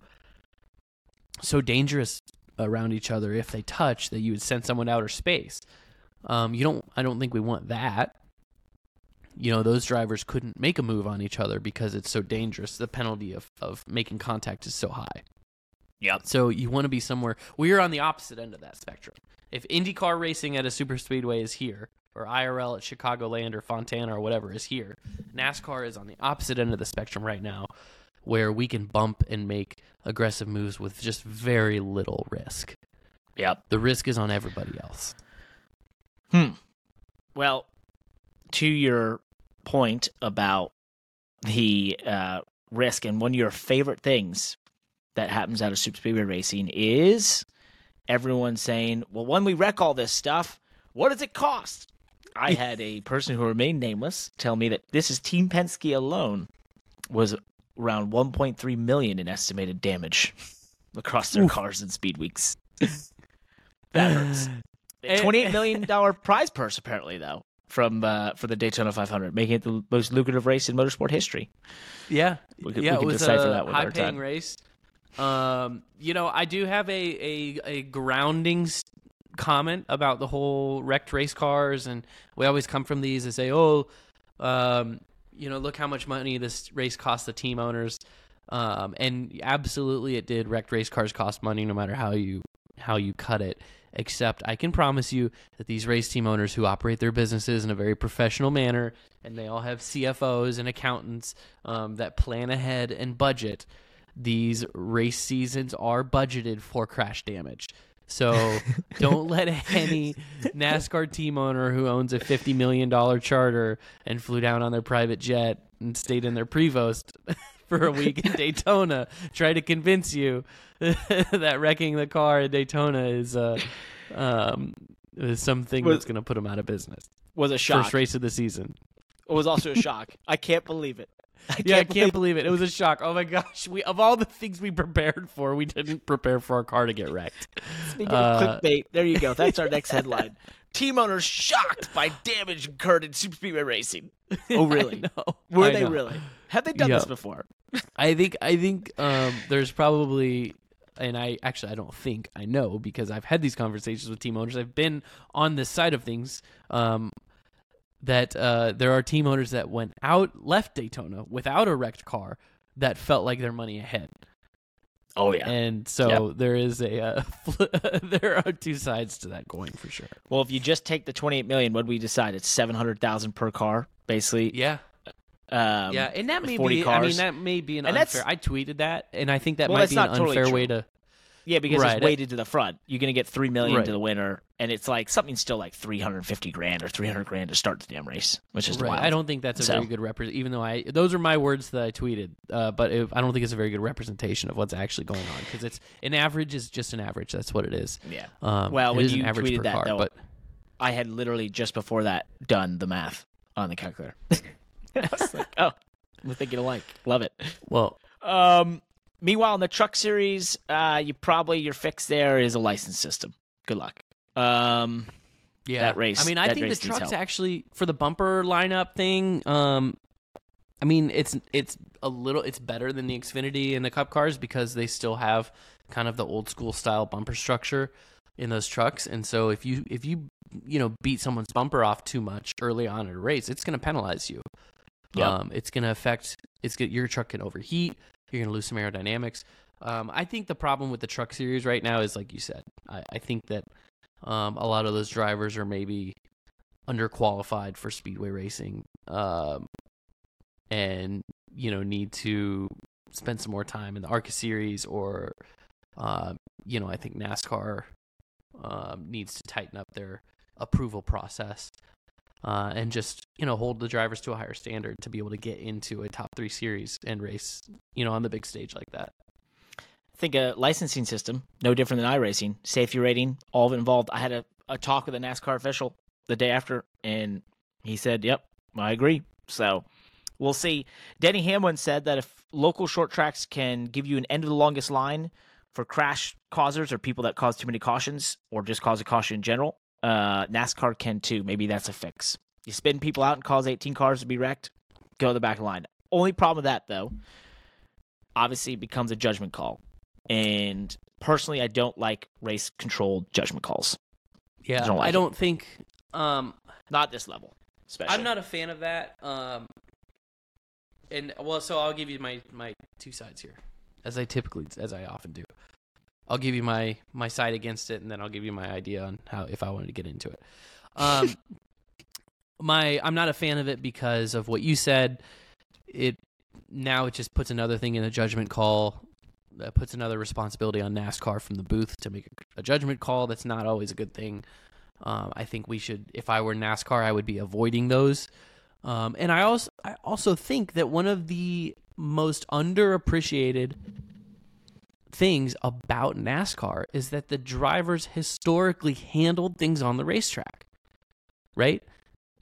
so dangerous around each other if they touch that you would send someone to outer space. Um, you don't. I don't think we want that. You know, those drivers couldn't make a move on each other because it's so dangerous. The penalty of, of making contact is so high. Yeah. So you want to be somewhere. Well, you're on the opposite end of that spectrum. If IndyCar racing at a super speedway is here, or I R L at Chicagoland or Fontana or whatever is here, NASCAR is on the opposite end of the spectrum right now, where we can bump and make aggressive moves with just very little risk. Yeah. The risk is on everybody else. Hmm. Well, to your point about the uh, risk, and one of your favorite things that happens out of super speedway racing is everyone saying, well, when we wreck all this stuff, what does it cost? I had a person who remained nameless tell me that this is Team Penske alone was around one point three million dollars in estimated damage across their Oof. cars and speed weeks. That hurts. twenty-eight million dollars prize purse, apparently, though, from uh, for the Daytona five hundred, making it the most lucrative race in motorsport history. Yeah. We could, yeah, we could it was decipher a that with our time. Race. Um, you know, I do have a, a, a grounding st- comment about the whole wrecked race cars, and we always come from these and say, oh, um, you know, look how much money this race cost the team owners. Um, and absolutely it did. Wrecked race cars cost money no matter how you how you cut it. Except I can promise you that these race team owners who operate their businesses in a very professional manner, and they all have C F Os and accountants um, that plan ahead and budget, these race seasons are budgeted for crash damage. So don't let any NASCAR team owner who owns a fifty million dollars charter and flew down on their private jet and stayed in their Prevost for a week in Daytona try to convince you that wrecking the car in Daytona is uh, um, is something was, that's going to put them out of business. Was a shock. First race of the season. It was also a shock. I can't believe it. I can't yeah, I can't believe it. It was a shock. Oh my gosh! We of all the things we prepared for, we didn't prepare for our car to get wrecked. Speaking uh, of clickbait, there you go. That's our next headline: Team owners shocked by damage incurred in super speedway racing. Oh really? Were I they know. really? Have they done yep. this before? I think. I think um, there's probably, and I actually I don't think I know because I've had these conversations with team owners. I've been on this side of things. Um, that uh, there are team owners that went out, left Daytona without a wrecked car that felt like their money ahead. Oh, yeah. And so yep. there is a, uh, there are two sides to that coin for sure. Well, if you just take the twenty-eight million dollars, what we decide? It's seven hundred thousand dollars per car, basically. Yeah. Um, yeah, and that may be, cars. I mean, that may be an and unfair, I tweeted that, and I think that well, might be an unfair totally way to. Yeah, because right. it's weighted to the front. You're going to get three million dollars right. to the winner, and it's like something still like three hundred fifty grand or three hundred grand to start the damn race, which is right. wild. I don't think that's a so. very good representation, even though I – those are my words that I tweeted, uh, but it, I don't think it's a very good representation of what's actually going on because it's – an average is just an average. That's what it is. Yeah. Um, well, when you tweeted that, car, though, but... I had literally just before that done the math on the calculator. I was like, oh, we're thinking alike. Love it. Well – um. Meanwhile, in the truck series, uh, you probably your fix there is a license system. Good luck. Um, yeah, that race. I mean, I think the trucks actually for the bumper lineup thing. Um, I mean, it's it's a little it's better than the Xfinity and the Cup cars because they still have kind of the old school style bumper structure in those trucks. And so if you if you you know beat someone's bumper off too much early on in a race, it's going to penalize you. Yep. Um, it's going to affect it's gonna, your truck can overheat. You're going to lose some aerodynamics. Um, I think the problem with the truck series right now is, like you said, I, I think that um, a lot of those drivers are maybe underqualified for speedway racing um, and, you know, need to spend some more time in the ARCA series or, uh, you know, I think NASCAR um, needs to tighten up their approval process uh, and just, you know, hold the drivers to a higher standard to be able to get into a top three series and race, you know, on the big stage like that. I think a licensing system, no different than iRacing, safety rating, all of it involved. I had a, a talk with a NASCAR official the day after, and he said, yep, I agree. So we'll see. Denny Hamlin said that if local short tracks can give you an end of the longest line for crash causers or people that cause too many cautions or just cause a caution in general, Uh, NASCAR can too. Maybe that's a fix. You spin people out and cause eighteen cars to be wrecked, go to the back of the line. Only problem with that, though, obviously it becomes a judgment call. And personally, I don't like race-controlled judgment calls. Yeah, I don't, like I don't think Um, not this level. Especially. I'm not a fan of that. Um, and well, so I'll give you my, my two sides here, as I typically, as I often do. I'll give you my, my side against it, and then I'll give you my idea on how, if I wanted to get into it. Um, my, I'm not a fan of it because of what you said. It now it just puts another thing in a judgment call. That puts another responsibility on NASCAR from the booth to make a judgment call. That's not always a good thing. Um, I think we should, if I were NASCAR, I would be avoiding those. Um, and I also, I also think that one of the most underappreciated things about NASCAR is that the drivers historically handled things on the racetrack, right?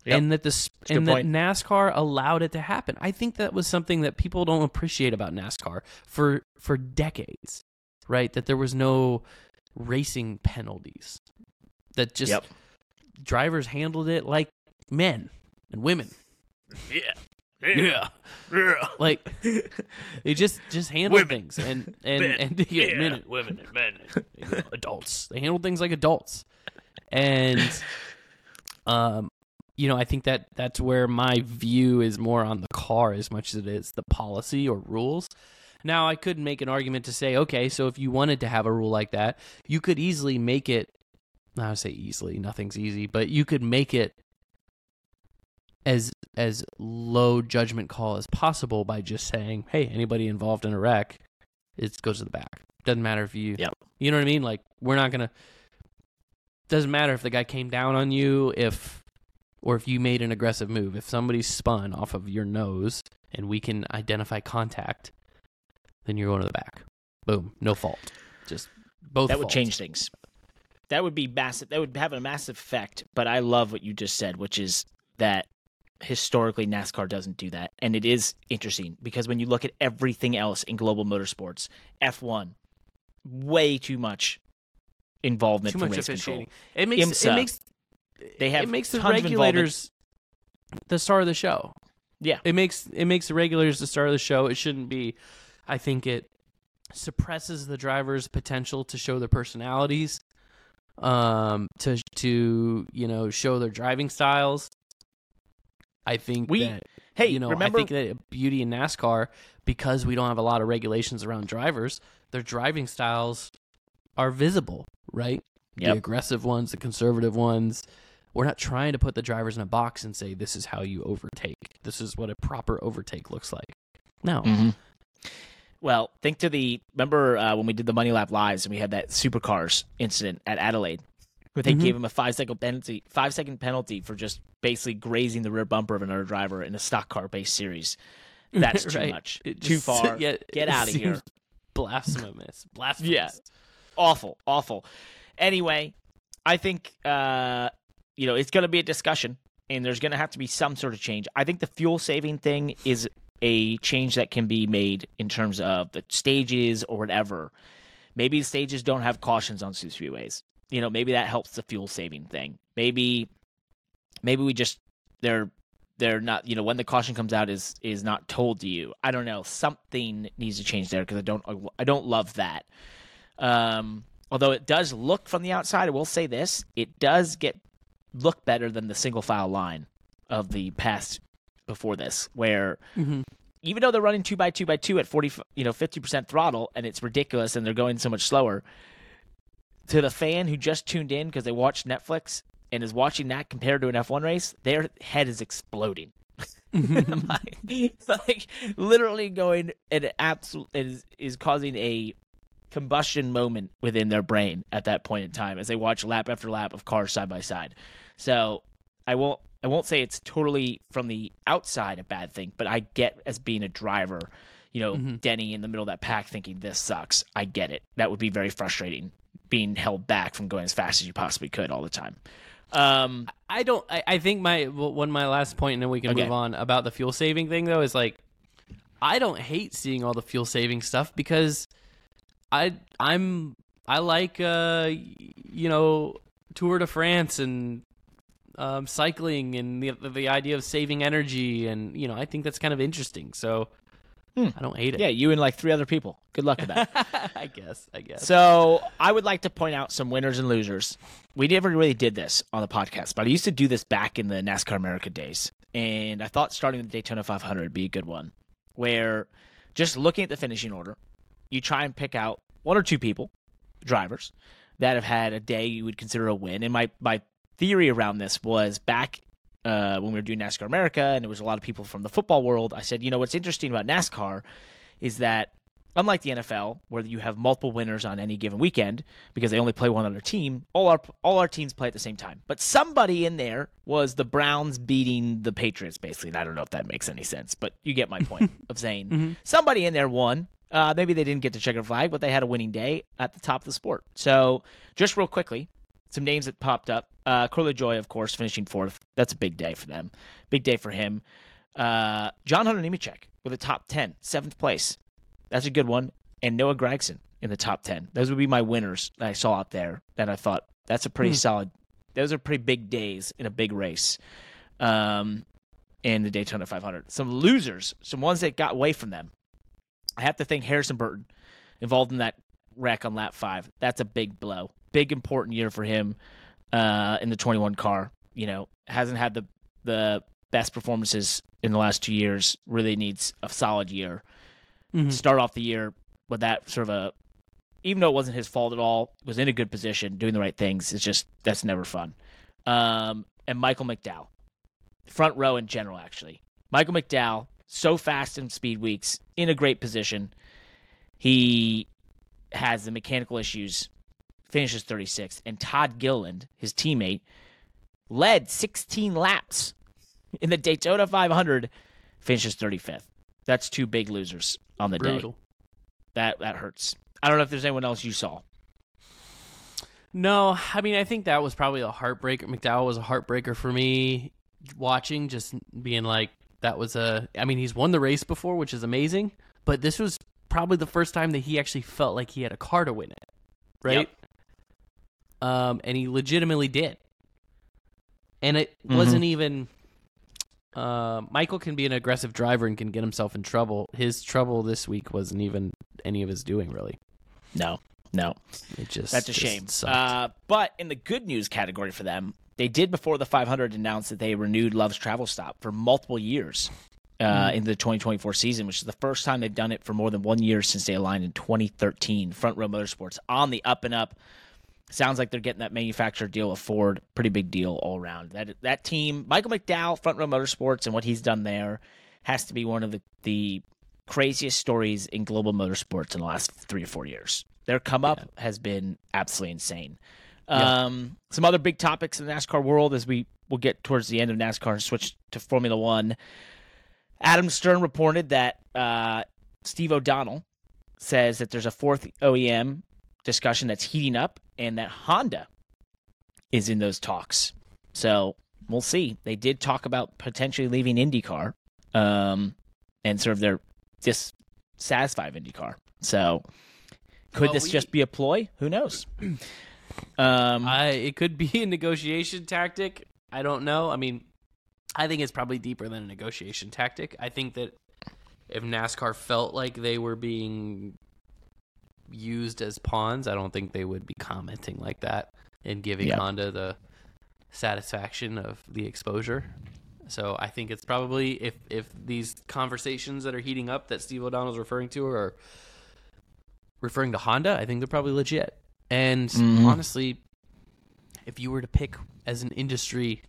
Yep. And that the and that point. NASCAR allowed it to happen. I think that was something that people don't appreciate about NASCAR for for decades, right? That there was no racing penalties. That just yep. drivers handled it like men and women. Yeah. Yeah. yeah. Like they just just handled women. things and and men. and yeah, yeah. men and women and men and, you know, adults. They handled things like adults. And um you know, I think that that's where my view is more on the car as much as it is the policy or rules. Now, I could make an argument to say, okay, so if you wanted to have a rule like that, you could easily make it, I would say easily, nothing's easy, but you could make it as as low judgment call as possible by just saying, hey, anybody involved in a wreck, it goes to the back. Doesn't matter if you, yep. you know what I mean? Like, we're not going to, doesn't matter if the guy came down on you, if... or if you made an aggressive move, if somebody spun off of your nose and we can identify contact, then you're going to the back. Boom. No fault. Just both That faults. Would change things. That would be massive. That would have a massive effect. But I love what you just said, which is that historically NASCAR doesn't do that. And it is interesting because when you look at everything else in global motorsports, F one, way too much involvement too from much race control. It makes IMSA, it makes They have it makes the regulators the star of the show. Yeah, it makes it makes the regulators the star of the show. It shouldn't be. I think it suppresses the drivers' potential to show their personalities, um, to to you know show their driving styles. I think we that, hey you know remember, I think that beauty in NASCAR, because we don't have a lot of regulations around drivers, their driving styles are visible, right? Yep. The aggressive ones, the conservative ones. We're not trying to put the drivers in a box and say, this is how you overtake. This is what a proper overtake looks like. No. Mm-hmm. Well, think to the, remember uh, when we did the Money Lap Lives and we had that supercars incident at Adelaide where they mm-hmm. gave him a five second penalty, five second penalty for just basically grazing the rear bumper of another driver in a stock car based series. That's too right. much. It too just, far. Yeah, Get out of here. Blasphemous. Blasphemous. Yeah. Awful. Awful. Anyway, I think, uh, you know, it's going to be a discussion, and there's going to have to be some sort of change. I think the fuel-saving thing is a change that can be made in terms of the stages or whatever. Maybe the stages don't have cautions on super freeways. You know, maybe that helps the fuel-saving thing. Maybe maybe we just – they're they're not – you know, when the caution comes out is is not told to you. I don't know. Something needs to change there because I don't, I don't love that. Um Although it does look from the outside, I will say this, it does get look better than the single file line of the past before this, where mm-hmm. even though they're running two by two by two at forty, you know, fifty percent throttle, and it's ridiculous, and they're going so much slower. To the fan who just tuned in because they watched Netflix and is watching that compared to an F one race, their head is exploding. like, like literally going an absolute is is causing a. combustion moment within their brain at that point in time as they watch lap after lap of cars side by side. So I won't I won't say it's totally from the outside a bad thing, but I get as being a driver, you know, mm-hmm. Denny in the middle of that pack thinking this sucks. I get it. That would be very frustrating being held back from going as fast as you possibly could all the time. Um, I don't I, I think my one my last point and then we can okay. move on about the fuel saving thing though is like I don't hate seeing all the fuel saving stuff because I I'm I like uh you know Tour de France and um, cycling and the the idea of saving energy and you know I think that's kind of interesting. So Hmm. I don't hate it. Yeah, you and like three other people. Good luck with that. I guess, I guess. So I would like to point out some winners and losers. We never really did this on the podcast, but I used to do this back in the NASCAR America days. And I thought starting with the Daytona five hundred would be a good one, where just looking at the finishing order, you try and pick out one or two people, drivers, that have had a day you would consider a win. And my, my theory around this was back uh, when we were doing NASCAR America, and it was a lot of people from the football world, I said, you know, what's interesting about NASCAR is that unlike the N F L, where you have multiple winners on any given weekend because they only play one other team, all our all our teams play at the same time. But somebody in there was the Browns beating the Patriots, basically. And I don't know if that makes any sense, but you get my point of saying mm-hmm. somebody in there won. Uh, maybe they didn't get the checkered flag, but they had a winning day at the top of the sport. So just real quickly, some names that popped up. Uh, Corley Joy, of course, finishing fourth. That's a big day for them. Big day for him. Uh, John Hunter Nemechek with a top ten, seventh place. That's a good one. And Noah Gragson in the top ten. Those would be my winners that I saw out there that I thought that's a pretty mm. solid. Those are pretty big days in a big race um, in the Daytona five hundred. Some losers, some ones that got away from them. I have to think Harrison Burton involved in that wreck on lap five. That's a big blow. Big important year for him uh, in the twenty-one car. You know, hasn't had the, the best performances in the last two years. Really needs a solid year. Mm-hmm. Start off the year with that sort of a, even though it wasn't his fault at all, was in a good position, doing the right things. It's just, that's never fun. Um, and Michael McDowell, front row in general, actually. Michael McDowell, so fast in speed weeks, in a great position. He has the mechanical issues, finishes thirty-sixth. And Todd Gilliland, his teammate, led sixteen laps in the Daytona five hundred, finishes thirty-fifth. That's two big losers on the Brutal. day. That that hurts. I don't know if there's anyone else you saw. No, I mean, I think that was probably a heartbreaker. McDowell was a heartbreaker for me watching, just being like, that was a, I mean, he's won the race before, which is amazing, but this was probably the first time that he actually felt like he had a car to win it, right? Yep. Um, and he legitimately did. And it mm-hmm. wasn't even... Uh, Michael can be an aggressive driver and can get himself in trouble. His trouble this week wasn't even any of his doing, really. No, no. It just That's a just shame. Uh, but in the good news category for them, they did before the five hundred announce that they renewed Love's Travel Stop for multiple years uh, mm. into the twenty twenty-four season, which is the first time they've done it for more than one year since they aligned in twenty thirteen. Front Row Motorsports on the up and up. Sounds like they're getting that manufacturer deal with Ford. Pretty big deal all around. That that team, Michael McDowell, Front Row Motorsports, and what he's done there has to be one of the, the craziest stories in global motorsports in the last three or four years. Their come up yeah. has been absolutely insane. Yeah. Um, some other big topics in the NASCAR world as we will get towards the end of NASCAR and switch to Formula One. Adam Stern reported that uh, Steve O'Donnell says that there's a fourth O E M discussion that's heating up, and that Honda is in those talks. So we'll see. They did talk about potentially leaving IndyCar um, and sort of they're dissatisfied with IndyCar. So could well, this we... just be a ploy? Who knows? um, I, it could be a negotiation tactic. I don't know. I mean, I think it's probably deeper than a negotiation tactic. I think that if NASCAR felt like they were being used as pawns, I don't think they would be commenting like that and giving yep. Honda the satisfaction of the exposure. So I think it's probably if if these conversations that are heating up that Steve O'Donnell's referring to are referring to Honda, I think they're probably legit. And mm-hmm. honestly, if you were to pick as an industry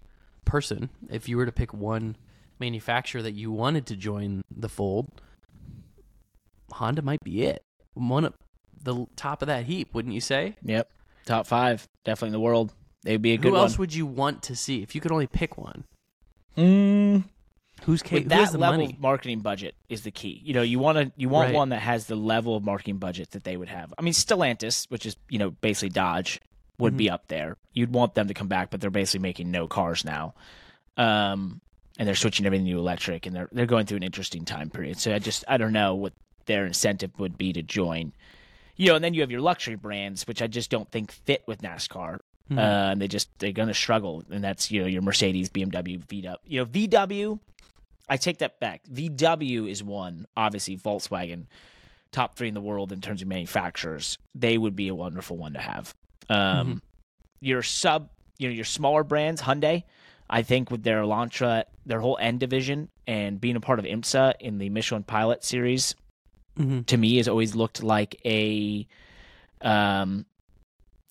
person, if you were to pick one manufacturer that you wanted to join the fold, Honda might be it. One of the top of that heap, wouldn't you say? Yep. Top five, definitely in the world. They'd be a good one. Who else would you want to see if you could only pick one? Mm. Who's ca- With that level of marketing budget is the key. You know, you want to you want right. one that has the level of marketing budget that they would have. I mean, Stellantis, which is, you know, basically Dodge, would mm-hmm. be up there. You'd want them to come back, but they're basically making no cars now. Um, and they're switching everything to electric, and they're they're going through an interesting time period. So I just I don't know what their incentive would be to join. You know, and then you have your luxury brands, which I just don't think fit with NASCAR. Mm-hmm. Uh, and they just, they're going to struggle. And that's, you know, your Mercedes, B M W, V W. You know, V W I take that back. V W is one, obviously Volkswagen, top three in the world in terms of manufacturers. They would be a wonderful one to have. Um, mm-hmm. Your sub, you know, your smaller brands, Hyundai, I think with their Elantra, their whole N division, and being a part of IMSA in the Michelin Pilot Series, mm-hmm. to me has always looked like a um,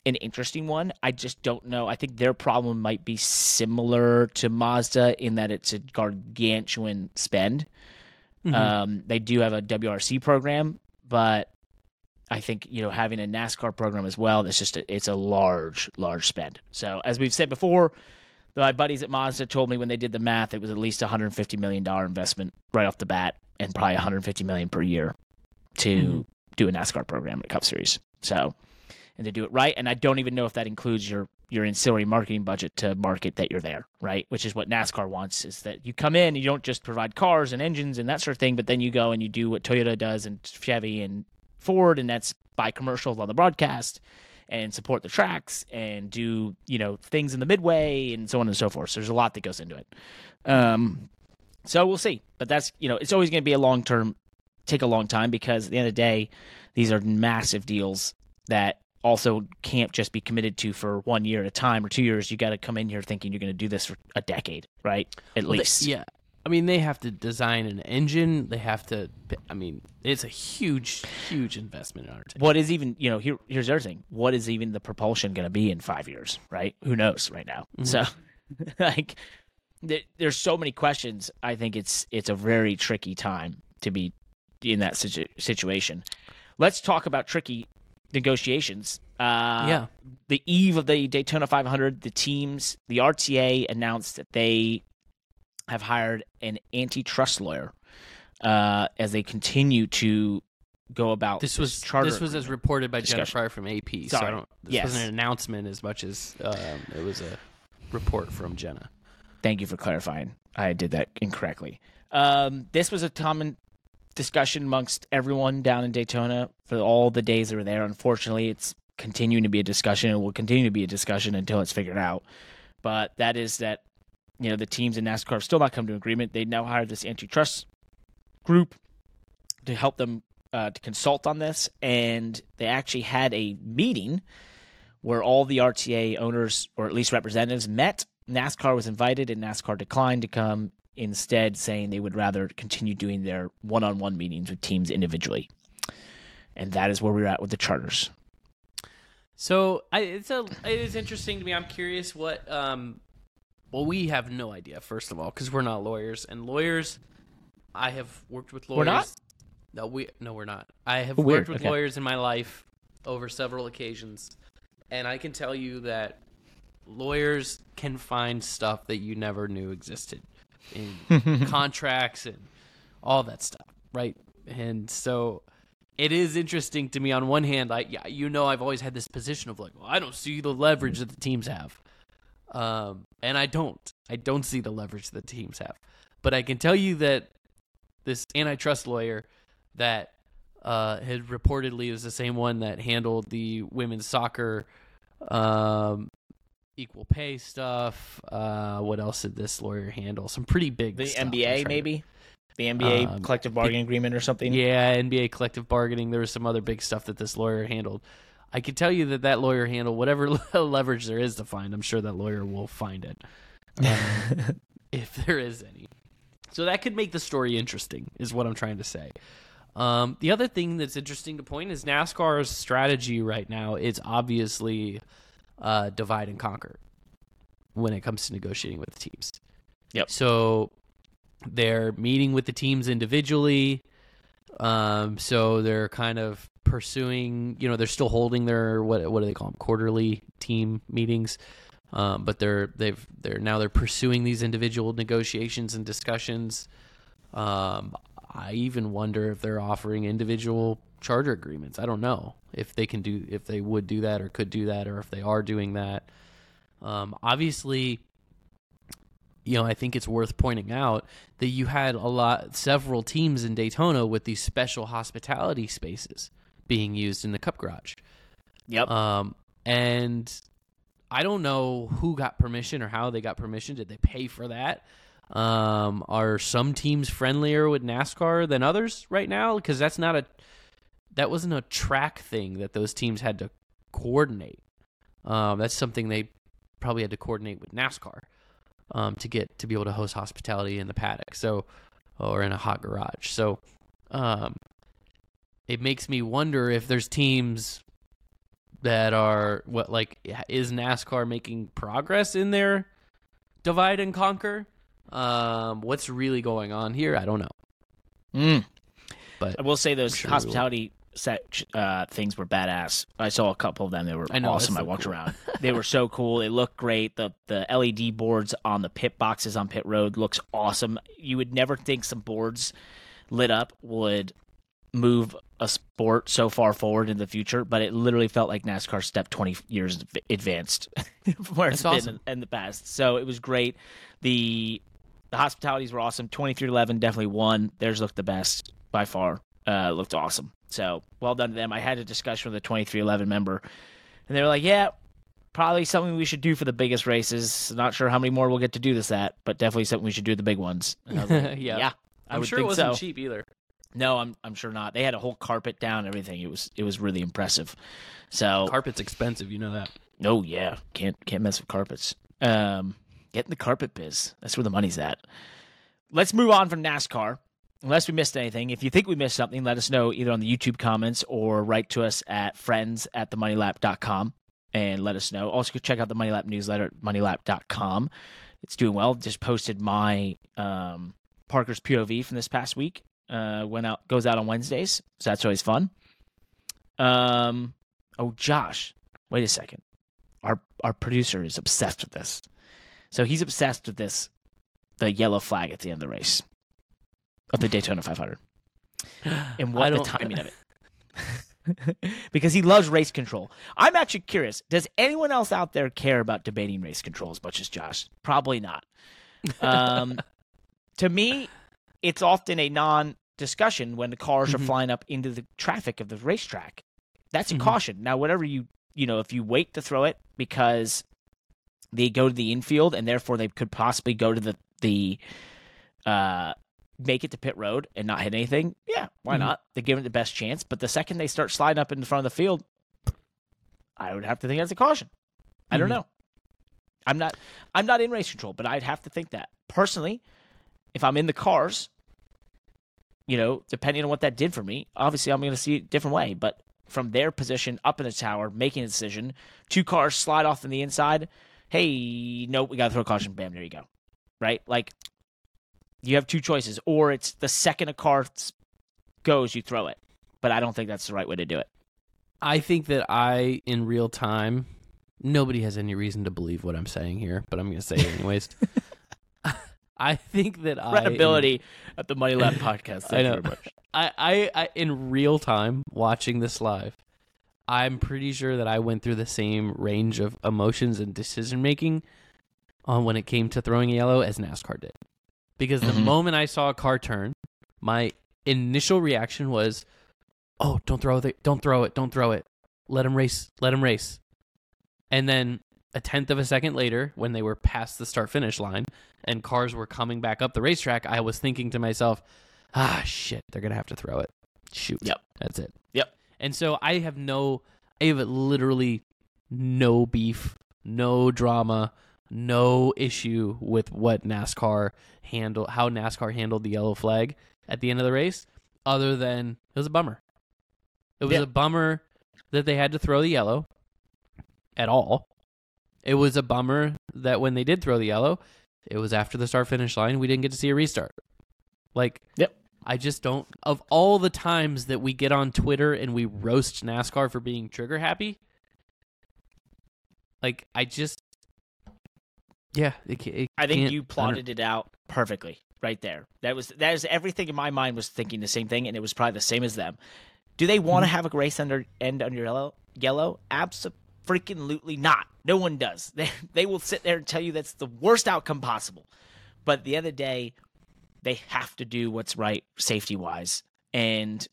an interesting one. I just don't know. I think their problem might be similar to Mazda in that it's a gargantuan spend. Mm-hmm. Um, they do have a W R C program, but I think, you know, having a NASCAR program as well, that's just a, it's a large, large spend. So as we've said before, my buddies at Mazda told me when they did the math, it was at least one hundred fifty million dollars investment right off the bat, and probably one hundred fifty million dollars per year to mm-hmm. do a NASCAR program at Cup Series. So, and to do it right, and I don't even know if that includes your your ancillary marketing budget to market that you're there, right? Which is what NASCAR wants, is that you come in and you don't just provide cars and engines and that sort of thing, but then you go and you do what Toyota does and Chevy and Ford, and that's buy commercials on the broadcast and support the tracks and do, you know, things in the midway and so on and so forth. So there's a lot that goes into it. Um, so we'll see. But that's, you know, it's always going to be a long-term, take a long time, because at the end of the day, these are massive deals that also can't just be committed to for one year at a time or two years. You got to come in here thinking you're going to do this for a decade, right? At well, least. They, yeah. I mean, they have to design an engine. They have to, I mean, it's a huge, huge investment in undertaking. What is even, you know, here, here's the other thing. What is even the propulsion going to be in five years, right? Who knows right now? Mm-hmm. So, like, there, there's so many questions. I think it's it's a very tricky time to be in that situ- situation. Let's talk about tricky negotiations. Uh, yeah. The eve of the Daytona five hundred, the teams, the R T A announced that they have hired an antitrust lawyer uh, as they continue to go about this. Was this, charter this was as reported by discussion. Jenna Fryer from A P. Sorry. So I don't, this yes. wasn't an announcement as much as um, it was a report from Jenna. Thank you for clarifying. I did that incorrectly. Um, this was a common discussion amongst everyone down in Daytona for all the days that were there. Unfortunately, it's continuing to be a discussion and will continue to be a discussion until it's figured out. But that is that, you know, the teams in NASCAR have still not come to an agreement. They now hired this antitrust group to help them uh, to consult on this. And they actually had a meeting where all the R T A owners, or at least representatives, met. NASCAR was invited and NASCAR declined to come, instead saying they would rather continue doing their one-on-one meetings with teams individually. And that is where we're at with the charters. So I, it's a, it is interesting to me. I'm curious what um, – well, we have no idea, first of all, because we're not lawyers. And lawyers – I have worked with lawyers. We're not? No, we, no we're not. I have Weird. worked with okay. lawyers in my life over several occasions. And I can tell you that lawyers can find stuff that you never knew existed. In contracts and all that stuff, right? And so it is interesting to me. On one hand, I yeah, you know, I've always had this position of like, well, I don't see the leverage that the teams have, um, and I don't, I don't see the leverage that the teams have. But I can tell you that this antitrust lawyer that uh, had reportedly was the same one that handled the women's soccer Um, equal pay stuff. Uh, what else did this lawyer handle? Some pretty big the stuff. N B A maybe? To, the N B A um, collective bargaining the, agreement or something? Yeah, N B A collective bargaining. There was some other big stuff that this lawyer handled. I can tell you that that lawyer handled whatever leverage there is to find. I'm sure that lawyer will find it. Um, if there is any. So that could make the story interesting, is what I'm trying to say. Um, the other thing that's interesting to point is NASCAR's strategy right now is obviously Uh, divide and conquer when it comes to negotiating with the teams. Yep. So they're meeting with the teams individually. Um, so they're kind of pursuing, you know, they're still holding their, what what do they call them? Quarterly team meetings. Um, but they're, they've, they're now they're pursuing these individual negotiations and discussions. Um, I even wonder if they're offering individual charter agreements. I don't know if they can do, if they would do that or could do that, or if they are doing that. Um, obviously, you know, I think it's worth pointing out that you had a lot, several teams in Daytona with these special hospitality spaces being used in the Cup garage. Yep. Um, and I don't know who got permission or how they got permission. Did they pay for that? Um, are some teams friendlier with NASCAR than others right now? Because that's not a that wasn't a track thing that those teams had to coordinate. Um, that's something they probably had to coordinate with NASCAR um, to get to be able to host hospitality in the paddock, so or in a hot garage. So um, it makes me wonder if there's teams that are what like is NASCAR making progress in their divide and conquer? Um, what's really going on here? I don't know. Mm. But I will say those sure hospitality set uh, things were badass. I saw a couple of them. They were I know, awesome. I walked cool. around. They were so cool. They looked great. The the L E D boards on the pit boxes on pit road looks awesome. You would never think some boards lit up would move a sport so far forward in the future, but it literally felt like NASCAR stepped twenty years advanced from where it's awesome. been in, in the past. So it was great. The The hospitalities were awesome. twenty-three eleven definitely won. Theirs looked the best by far. Uh, looked awesome. So well done to them. I had a discussion with a twenty-three eleven member, and they were like, yeah, probably something we should do for the biggest races. Not sure how many more we'll get to do this at, but definitely something we should do the big ones. And I was like, yeah. yeah, I I'm would sure think it wasn't so. cheap either. No, I'm I'm sure not. They had a whole carpet down and everything. It was it was really impressive. So carpet's expensive, you know that. Oh yeah, can't can't mess with carpets. Um. Get in the carpet biz. That's where the money's at. Let's move on from NASCAR. Unless we missed anything. If you think we missed something, let us know either on the YouTube comments or write to us at friends at the money lap dot com and let us know. Also, check out the Money Lap newsletter at money lap dot com. It's doing well. Just posted my um, Parker's P O V from this past week. Uh, went out, goes out on Wednesdays, so that's always fun. Um, oh, Josh, wait a second. Our our producer is obsessed with this. So he's obsessed with this, the yellow flag at the end of the race of the Daytona five hundred and what the timing of it. Because he loves race control. I'm actually curious. Does anyone else out there care about debating race control as much as Josh? Probably not. Um, to me, it's often a non-discussion when the cars mm-hmm. are flying up into the traffic of the racetrack. That's a mm-hmm. caution. Now, whatever you, you know, if you wait to throw it because they go to the infield, and therefore they could possibly go to the the uh, make it to pit road and not hit anything. Yeah, why mm-hmm. not? They give it the best chance. But the second they start sliding up in the front of the field, I would have to think that's a caution. Mm-hmm. I don't know. I'm not. I'm not in race control, but I'd have to think that personally. If I'm in the cars, you know, depending on what that did for me, obviously I'm going to see it a different way. But from their position up in the tower, making a decision, two cars slide off on the inside. Hey, no, we got to throw caution. Bam, there you go. Right? Like, you have two choices. Or it's the second a car goes, you throw it. But I don't think that's the right way to do it. I think that I, in real time, nobody has any reason to believe what I'm saying here, but I'm going to say it anyways. I think that I... Credibility in, at the Money Lap podcast. Thank I know. Very much. I, I, I, in real time, watching this live, I'm pretty sure that I went through the same range of emotions and decision-making on when it came to throwing yellow as NASCAR did. Because the mm-hmm. moment I saw a car turn, my initial reaction was, oh, don't throw it, don't throw it, don't throw it. Let him race, let him race. And then a tenth of a second later, when they were past the start-finish line and cars were coming back up the racetrack, I was thinking to myself, ah, shit, they're going to have to throw it. Shoot. Yep. That's it. Yep. And so I have no, I have literally no beef, no drama, no issue with what NASCAR handled, how NASCAR handled the yellow flag at the end of the race, other than it was a bummer. It was yeah. a bummer that they had to throw the yellow at all. It was a bummer that when they did throw the yellow, it was after the start-finish line. We didn't get to see a restart. Like, yep. I just don't, of all the times that we get on Twitter and we roast NASCAR for being trigger happy, like, I just, yeah. It, it I think you plotted it out perfectly right there. That was, that is everything in my mind was thinking the same thing, and it was probably the same as them. Do they want to have a race under end under yellow? Yellow? Abso-freaking-lutely not. No one does. They, they will sit there and tell you that's the worst outcome possible. But at the end of the day, they have to do what's right safety-wise. And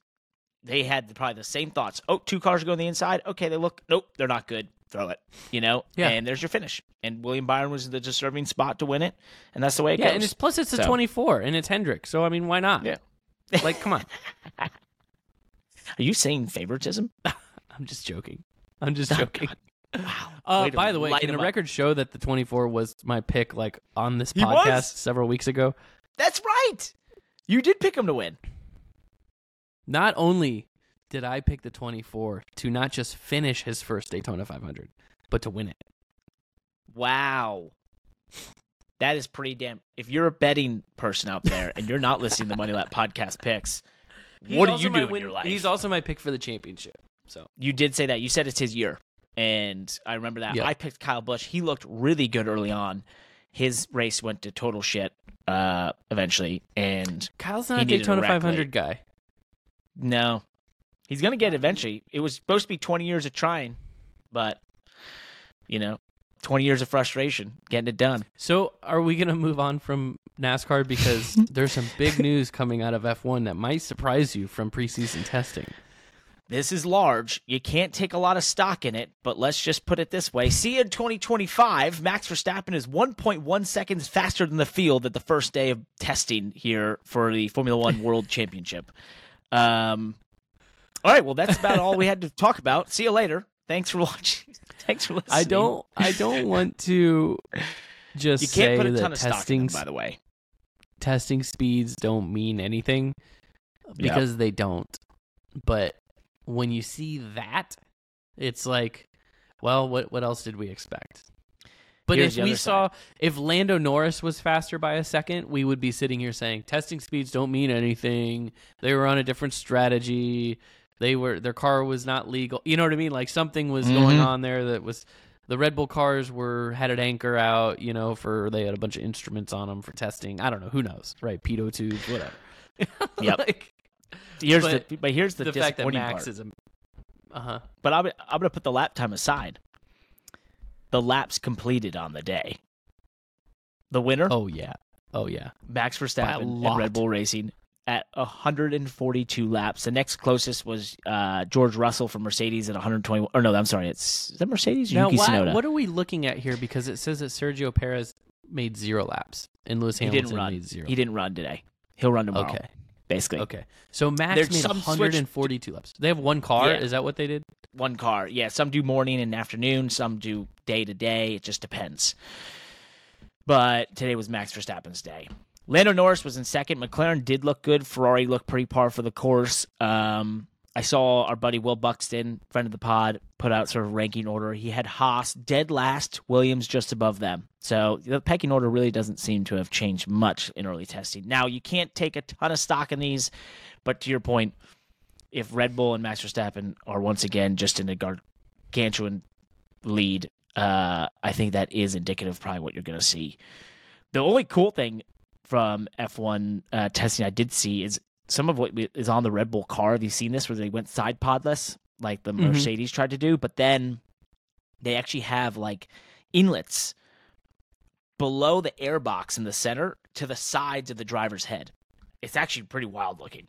they had probably the same thoughts. Oh, two cars are going on the inside. Okay, they look. Nope, they're not good. Throw it, you know, yeah. And there's your finish. And William Byron was the deserving spot to win it, and that's the way it yeah, goes. Yeah, and it's, plus it's a so. twenty-four, and it's Hendrick, so, I mean, why not? Yeah. Like, come on. Are you saying favoritism? I'm just joking. I'm just oh, joking. God. Wow. Uh, by the way, can the records show that the twenty-four was my pick, like, on this he podcast was? several weeks ago? That's right. You did pick him to win. Not only did I pick the twenty-four to not just finish his first Daytona five hundred, but to win it. Wow. That is pretty damn... If you're a betting person out there and you're not listening to Money Lap Podcast picks, he's what do you do win- in your life? He's also my pick for the championship. So you did say that. You said it's his year, and I remember that. Yep. I picked Kyle Busch. He looked really good early on. His race went to total shit uh, eventually, and Kyle's not a Daytona five hundred guy. No. He's going to get it eventually. It was supposed to be twenty years of trying, but, you know, twenty years of frustration getting it done. So are we going to move on from NASCAR? Because there's some big news coming out of F one that might surprise you from preseason testing. This is large. You can't take a lot of stock in it, but let's just put it this way. See you in twenty twenty-five, Max Verstappen is one point one seconds faster than the field at the first day of testing here for the Formula One World Championship. Um... All right, well, that's about all we had to talk about. See you later. Thanks for watching. Thanks for listening. I don't. I don't want to just. You can't say put a ton of testing, stock in them, by the way, testing speeds don't mean anything because yep. they don't. But when you see that, it's like, well, what what else did we expect? But Here's if we saw side. if Lando Norris was faster by a second, we would be sitting here saying testing speeds don't mean anything. They were on a different strategy. They were their car was not legal. You know what I mean? Like something was mm-hmm. going on there that was the Red Bull cars were had an anchor out, you know, for they had a bunch of instruments on them for testing. I don't know, who knows, right? Pitot tubes, whatever. Yep. Like, here's but, the but here's the, the fact that Max part. is a uh huh. But I'm I'm gonna put the lap time aside. The laps completed on the day. The winner? Oh yeah, oh yeah. Max Verstappen and Red Bull Racing at one hundred forty-two laps. The next closest was uh, George Russell from Mercedes at one hundred twenty-one. Or no, I'm sorry, it's is that Mercedes? Or now, Yuki why, Tsunoda? What are we looking at here? Because it says that Sergio Perez made zero laps and Lewis Hamilton he didn't run. made zero. He didn't run today. He'll run tomorrow. Okay, basically. Okay. So Max There's made one hundred forty-two switched... laps. They have one car. Yeah. Is that what they did? One car. Yeah, some do morning and afternoon, some do day to day. It just depends. But today was Max Verstappen's day. Lando Norris was in second. McLaren did look good. Ferrari looked pretty par for the course. Um, I saw our buddy Will Buxton, friend of the pod, put out sort of ranking order. He had Haas dead last, Williams just above them. So the pecking order really doesn't seem to have changed much in early testing. Now, you can't take a ton of stock in these, but to your point, if Red Bull and Max Verstappen are once again just in a gargantuan lead, uh, I think that is indicative of probably what you're going to see. The only cool thing from F one uh, testing I did see is some of what is on the Red Bull car. Have you seen this where they went side podless like the mm-hmm. Mercedes tried to do? But then they actually have like inlets below the airbox in the center to the sides of the driver's head. It's actually pretty wild looking.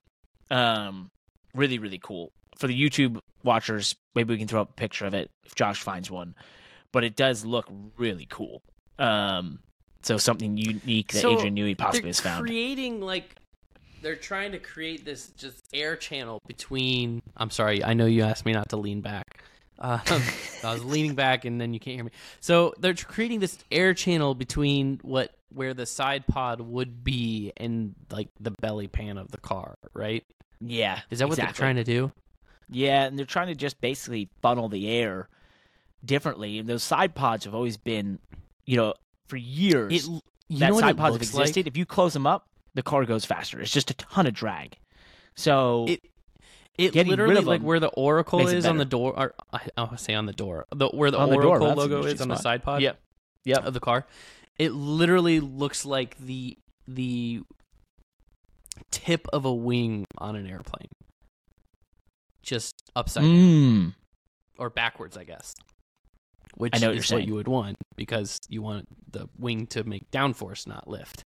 Um, Really, really cool. For the YouTube watchers, maybe we can throw up a picture of it if Josh finds one. But it does look really cool. Um, so something unique that so Adrian Newey possibly has found. Creating like they're trying to create this just air channel between. I'm sorry, I know you asked me not to lean back. Um, I was leaning back, and then you can't hear me. So they're creating this air channel between what where the side pod would be and like the belly pan of the car, right? Yeah. Is that what exactly. they're trying to do? Yeah, and they're trying to just basically funnel the air differently. And those side pods have always been, you know, for years, it, you that know side pods have existed. Like? If you close them up, the car goes faster. It's just a ton of drag. So it, it literally, rid of like where the Oracle is on the door, or, I'll say on the door, the, where the on Oracle the door, logo is spot. on the side pod yep. Yep. of the car, it literally looks like the the... tip of a wing on an airplane, just upside mm. down or backwards, I guess. Which I know what is what you would want because you want the wing to make downforce, not lift.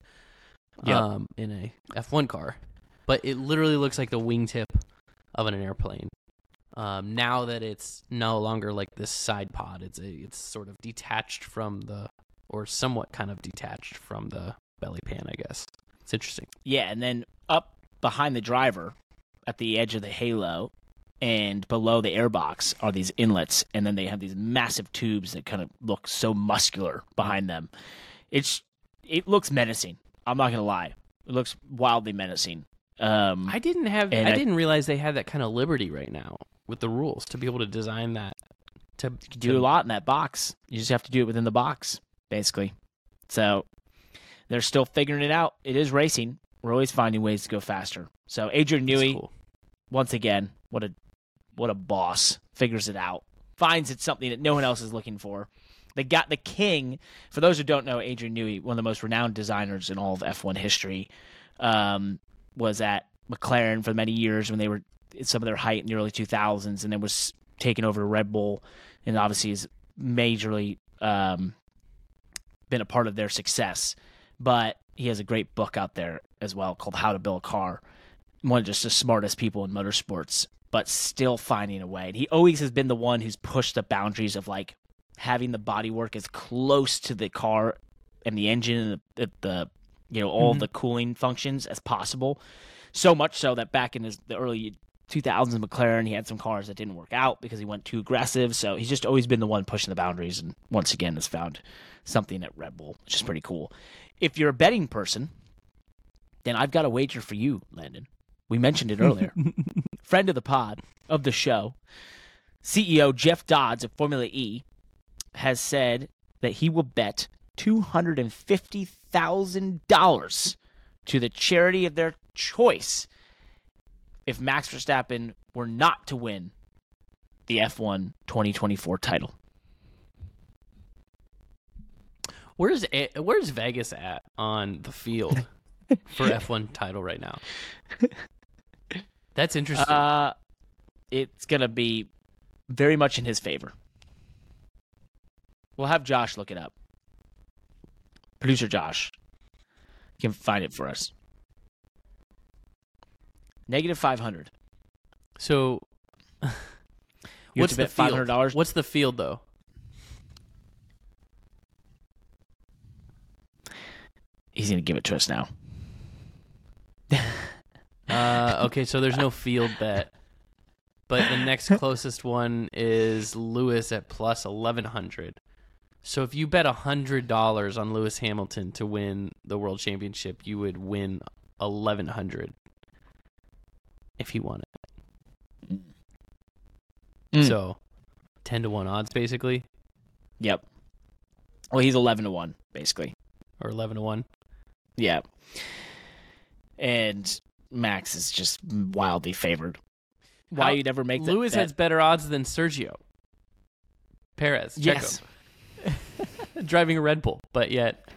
Yep. Um, in a F one car, but it literally looks like the wingtip of an airplane. Um, now that it's no longer like this side pod, it's a, it's sort of detached from the, or somewhat kind of detached from the belly pan, I guess. It's interesting. Yeah, and then up behind the driver at the edge of the halo and below the airbox are these inlets, and then they have these massive tubes that kind of look so muscular behind them. It's It looks menacing. I'm not going to lie. It looks wildly menacing. Um, I didn't have. I, I didn't realize they had that kind of liberty right now with the rules to be able to design that. To, you can do to, a lot in that box. You just have to do it within the box, basically. So they're still figuring it out. It is racing. We're always finding ways to go faster. So Adrian Newey, cool. once again, what a what a boss. Figures it out. Finds it's something that no one else is looking for. They got the king. For those who don't know, Adrian Newey, one of the most renowned designers in all of F one history, um, was at McLaren for many years when they were at some of their height in the early two thousands, and then was taken over to Red Bull, and obviously has majorly um, been a part of their success. But he has a great book out there as well called How to Build a Car. One of just the smartest people in motorsports, but still finding a way. And he always has been the one who's pushed the boundaries of, like, having the bodywork as close to the car and the engine and the, the you know, all mm-hmm. the cooling functions as possible. So much so that back in his, the early two thousands, McLaren, he had some cars that didn't work out because he went too aggressive. So he's just always been the one pushing the boundaries, and once again has found something at Red Bull, which is pretty cool. If you're a betting person, then I've got a wager for you, Landon. We mentioned it earlier. Friend of the pod, of the show, C E O Jeff Dodds of Formula E, has said that he will bet two hundred fifty thousand dollars to the charity of their choice if Max Verstappen were not to win the F one twenty twenty-four title. Where's where's Vegas at on the field for F one title right now? That's interesting. Uh, it's going to be very much in his favor. We'll have Josh look it up. Producer Josh can find it for us. Negative five hundred. So, what's the five hundred dollars? What's the field though? He's gonna give it to us now. uh, okay, so there's no field bet, but the next closest one is Lewis at plus eleven hundred. So if you bet one hundred dollars on Lewis Hamilton to win the World Championship, you would win eleven hundred dollars if he won it. Mm. So ten to one odds, basically? Yep. Well, he's eleven to one, basically. Or eleven to one? Yeah. And Max is just wildly favored. Why you'd ever make that? Lewis that... has better odds than Sergio Perez. Yes. Checo. Driving a Red Bull, but yet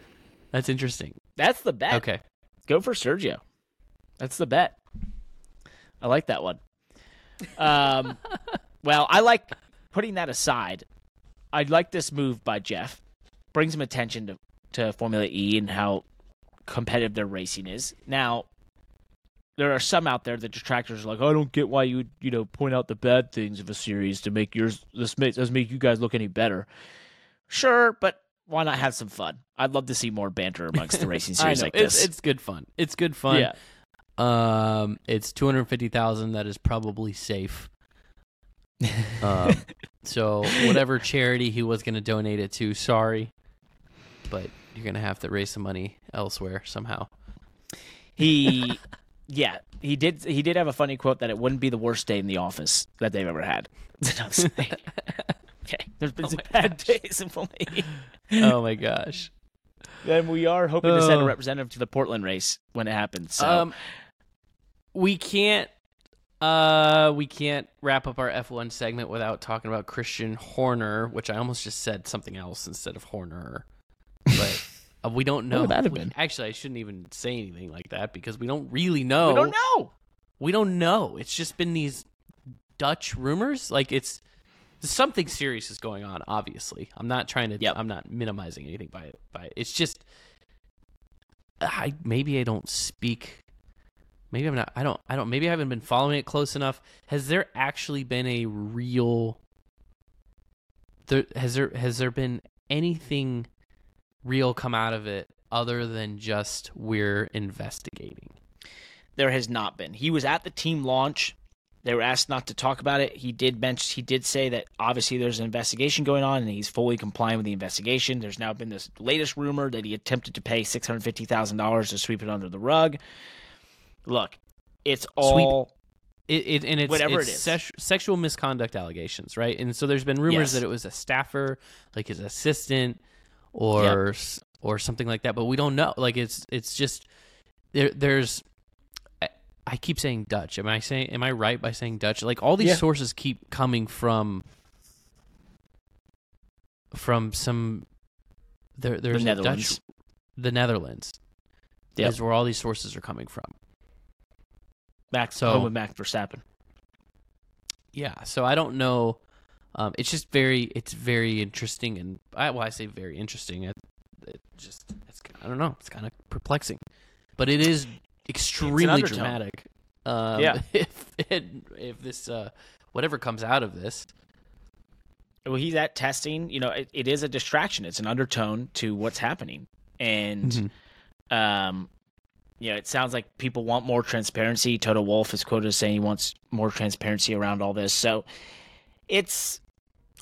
that's interesting. That's the bet. Okay. Go for Sergio. That's the bet. I like that one. Um, well, I like putting that aside. I like this move by Jeff. Brings him attention to, to Formula E and how competitive their racing is. Now, there are some out there that detractors are like, oh, I don't get why you would, you know, point out the bad things of a series to make yours this make, doesn't make you guys look any better. Sure, but why not have some fun? I'd love to see more banter amongst the racing series like this. It's, it's good fun. It's good fun. Yeah. Um, it's two hundred fifty thousand dollars. That is probably safe. um, so whatever charity he was going to donate it to, sorry. But you're going to have to raise some money elsewhere somehow. He, yeah, he did He did have a funny quote that it wouldn't be the worst day in the office that they've ever had. Okay. There's been oh some bad gosh. days in Formula E. Oh my gosh. Then we are hoping oh. to send a representative to the Portland race when it happens. So. Um, we can't uh, we can't wrap up our F one segment without talking about Christian Horner, which I almost just said something else instead of Horner. But uh, we don't know. What would that have been? Actually, I shouldn't even say anything like that because we don't really know. We don't know. We don't know. It's just been these Dutch rumors. Like it's Something serious is going on, obviously. I'm not trying to yep. – I'm not minimizing anything by it. By it. It's just I, maybe I don't speak Maybe I'm not. I don't. I don't. Maybe I haven't been following it close enough. Has there actually been a real? There has there has there been anything real come out of it other than just we're investigating? There has not been. He was at the team launch. They were asked not to talk about it. He did mention, he did say that obviously there's an investigation going on and he's fully complying with the investigation. There's now been this latest rumor that he attempted to pay six hundred fifty thousand dollars to sweep it under the rug. Look, it's all sweep. It, it, and it's, whatever it's it is. Sex, sexual misconduct allegations, right? And so there's been rumors yes. that it was a staffer, like his assistant or yep. or something like that, but we don't know. Like it's it's just there there's I keep saying Dutch. Am I saying? Am I right by saying Dutch? Like all these yeah. sources keep coming from from some. There, there's the Netherlands. Dutch, the Netherlands yep. is where all these sources are coming from. Max, so home with Max Verstappen. Yeah, so I don't know. Um, it's just very, it's very interesting, and I, well, I say very interesting. It, it just, it's, I don't know. It's kind of perplexing, but it is. Extremely dramatic. Um, yeah. If it, if this uh, whatever comes out of this, well, he's at testing. You know, it, it is a distraction. It's an undertone to what's happening, and mm-hmm. um, you know, it sounds like people want more transparency. Toto Wolff is quoted as saying he wants more transparency around all this. So, it's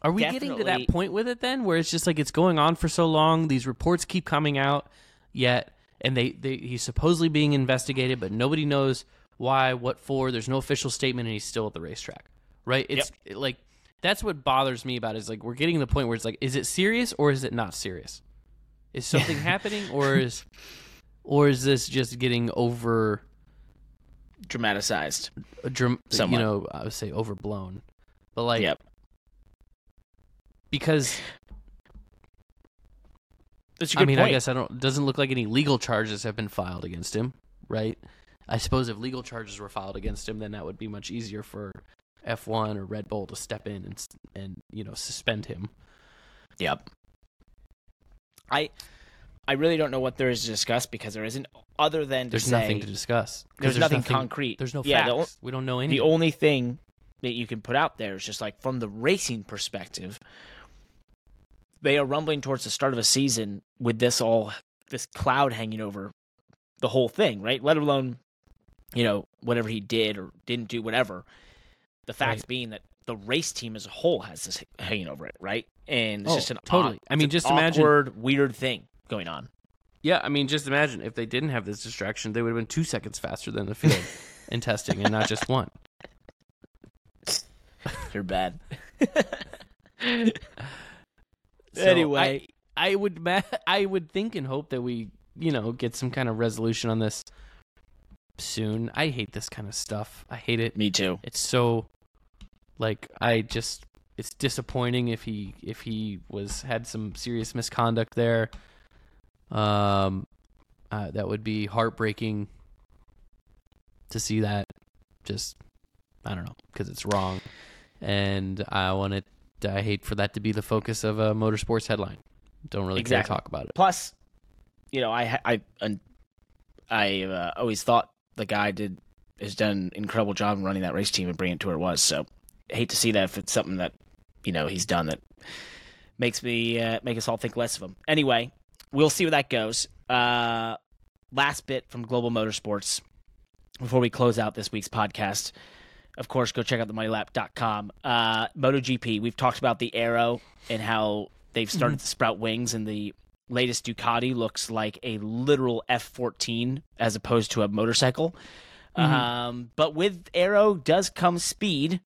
are we definitely... getting to that point with it then, where it's just like it's going on for so long? These reports keep coming out, yet. And they, they he's supposedly being investigated, but nobody knows why, what for. There's no official statement, and he's still at the racetrack, right? It's yep. it, like that's what bothers me about it, is like we're getting to the point where it's like, is it serious or is it not serious? Is something happening or is or is this just getting over dramatized? Dram- you know, I would say overblown, but like yep. because. That's a good I mean, point. I guess I don't. Doesn't look like any legal charges have been filed against him, right? I suppose if legal charges were filed against him, then that would be much easier for F one or Red Bull to step in and and you know suspend him. Yep. I I really don't know what there is to discuss because there isn't other than to there's say, nothing to discuss. There's, there's nothing, nothing concrete. There's no facts. Yeah, the, we don't know anything. The only thing that you can put out there is just like from the racing perspective. They are rumbling towards the start of a season with this all this cloud hanging over the whole thing, right? Let alone, you know, whatever he did or didn't do, whatever. The fact right. being that the race team as a whole has this hanging over it, right? And it's oh, just an totally. I mean, just imagine awkward, weird thing going on. Yeah, I mean, just imagine if they didn't have this distraction, they would have been two seconds faster than the field in testing, and not just one. You're bad. So anyway, I, I would ma- I would think and hope that we, you know, get some kind of resolution on this soon. I hate this kind of stuff. I hate it. Me too. It's so like I just it's disappointing if he if he was had some serious misconduct there. Um, uh, that would be heartbreaking to see that. Just I don't know because it's wrong, and I want it. I hate for that to be the focus of a motorsports headline. Don't really exactly. care to talk about it. Plus, you know, I I I uh, always thought the guy did has done an incredible job running that race team and bringing it to where it was. So, I hate to see that if it's something that you know he's done that makes me uh, make us all think less of him. Anyway, we'll see where that goes. Uh, last bit from Global Motorsports before we close out this week's podcast. Of course, go check out the money lap dot com. Uh, MotoGP, we've talked about the Aero and how they've started to sprout wings, and the latest Ducati looks like a literal F fourteen as opposed to a motorcycle. Mm-hmm. Um, but with Aero does come speed,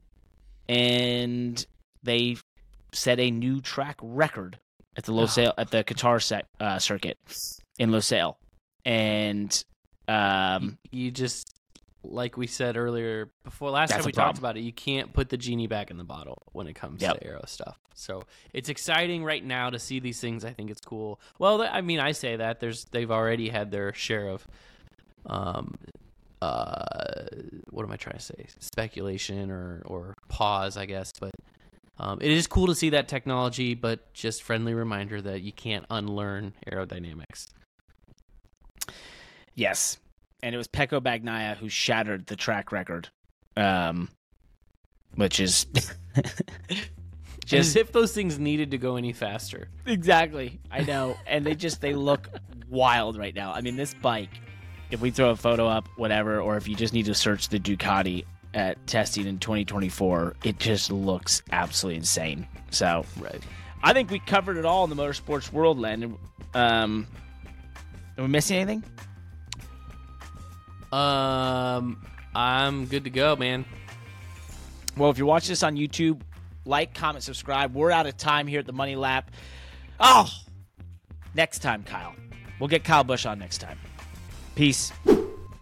and they set a new track record at the Losail at the Qatar set, uh, circuit in Losail, and um, you, you just. Like we said earlier, before last That's time we talked about it, you can't put the genie back in the bottle when it comes yep. to Aero stuff. So it's exciting right now to see these things. I think it's cool. Well, I mean, I say that there's they've already had their share of, um, uh, what am I trying to say? Speculation or or pause, I guess. But um, it is cool to see that technology. But just friendly reminder that you can't unlearn aerodynamics. Yes. and it was Pecco Bagnaia who shattered the track record, um, which is just as if those things needed to go any faster. Exactly, I know, and they just they look wild right now. I mean, this bike. If we throw a photo up, whatever, or if you just need to search the Ducati at testing in twenty twenty-four, it just looks absolutely insane. So, right. I think we covered it all in the motorsports world, Landon. Um, are we missing anything? Um, I'm good to go, man. Well, if you're watching this on YouTube, like, comment, subscribe. We're out of time here at the Money Lap. Oh, next time, Kyle. We'll get Kyle Busch on next time. Peace.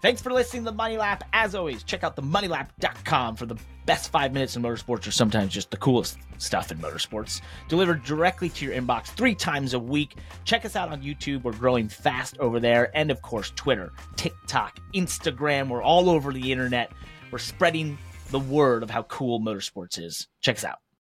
Thanks for listening to The Money Lap. As always, check out the money lap dot com for the best five minutes in motorsports, or sometimes just the coolest stuff in motorsports, delivered directly to your inbox three times a week. Check us out on YouTube. We're growing fast over there. And, of course, Twitter, TikTok, Instagram. We're all over the internet. We're spreading the word of how cool motorsports is. Check us out.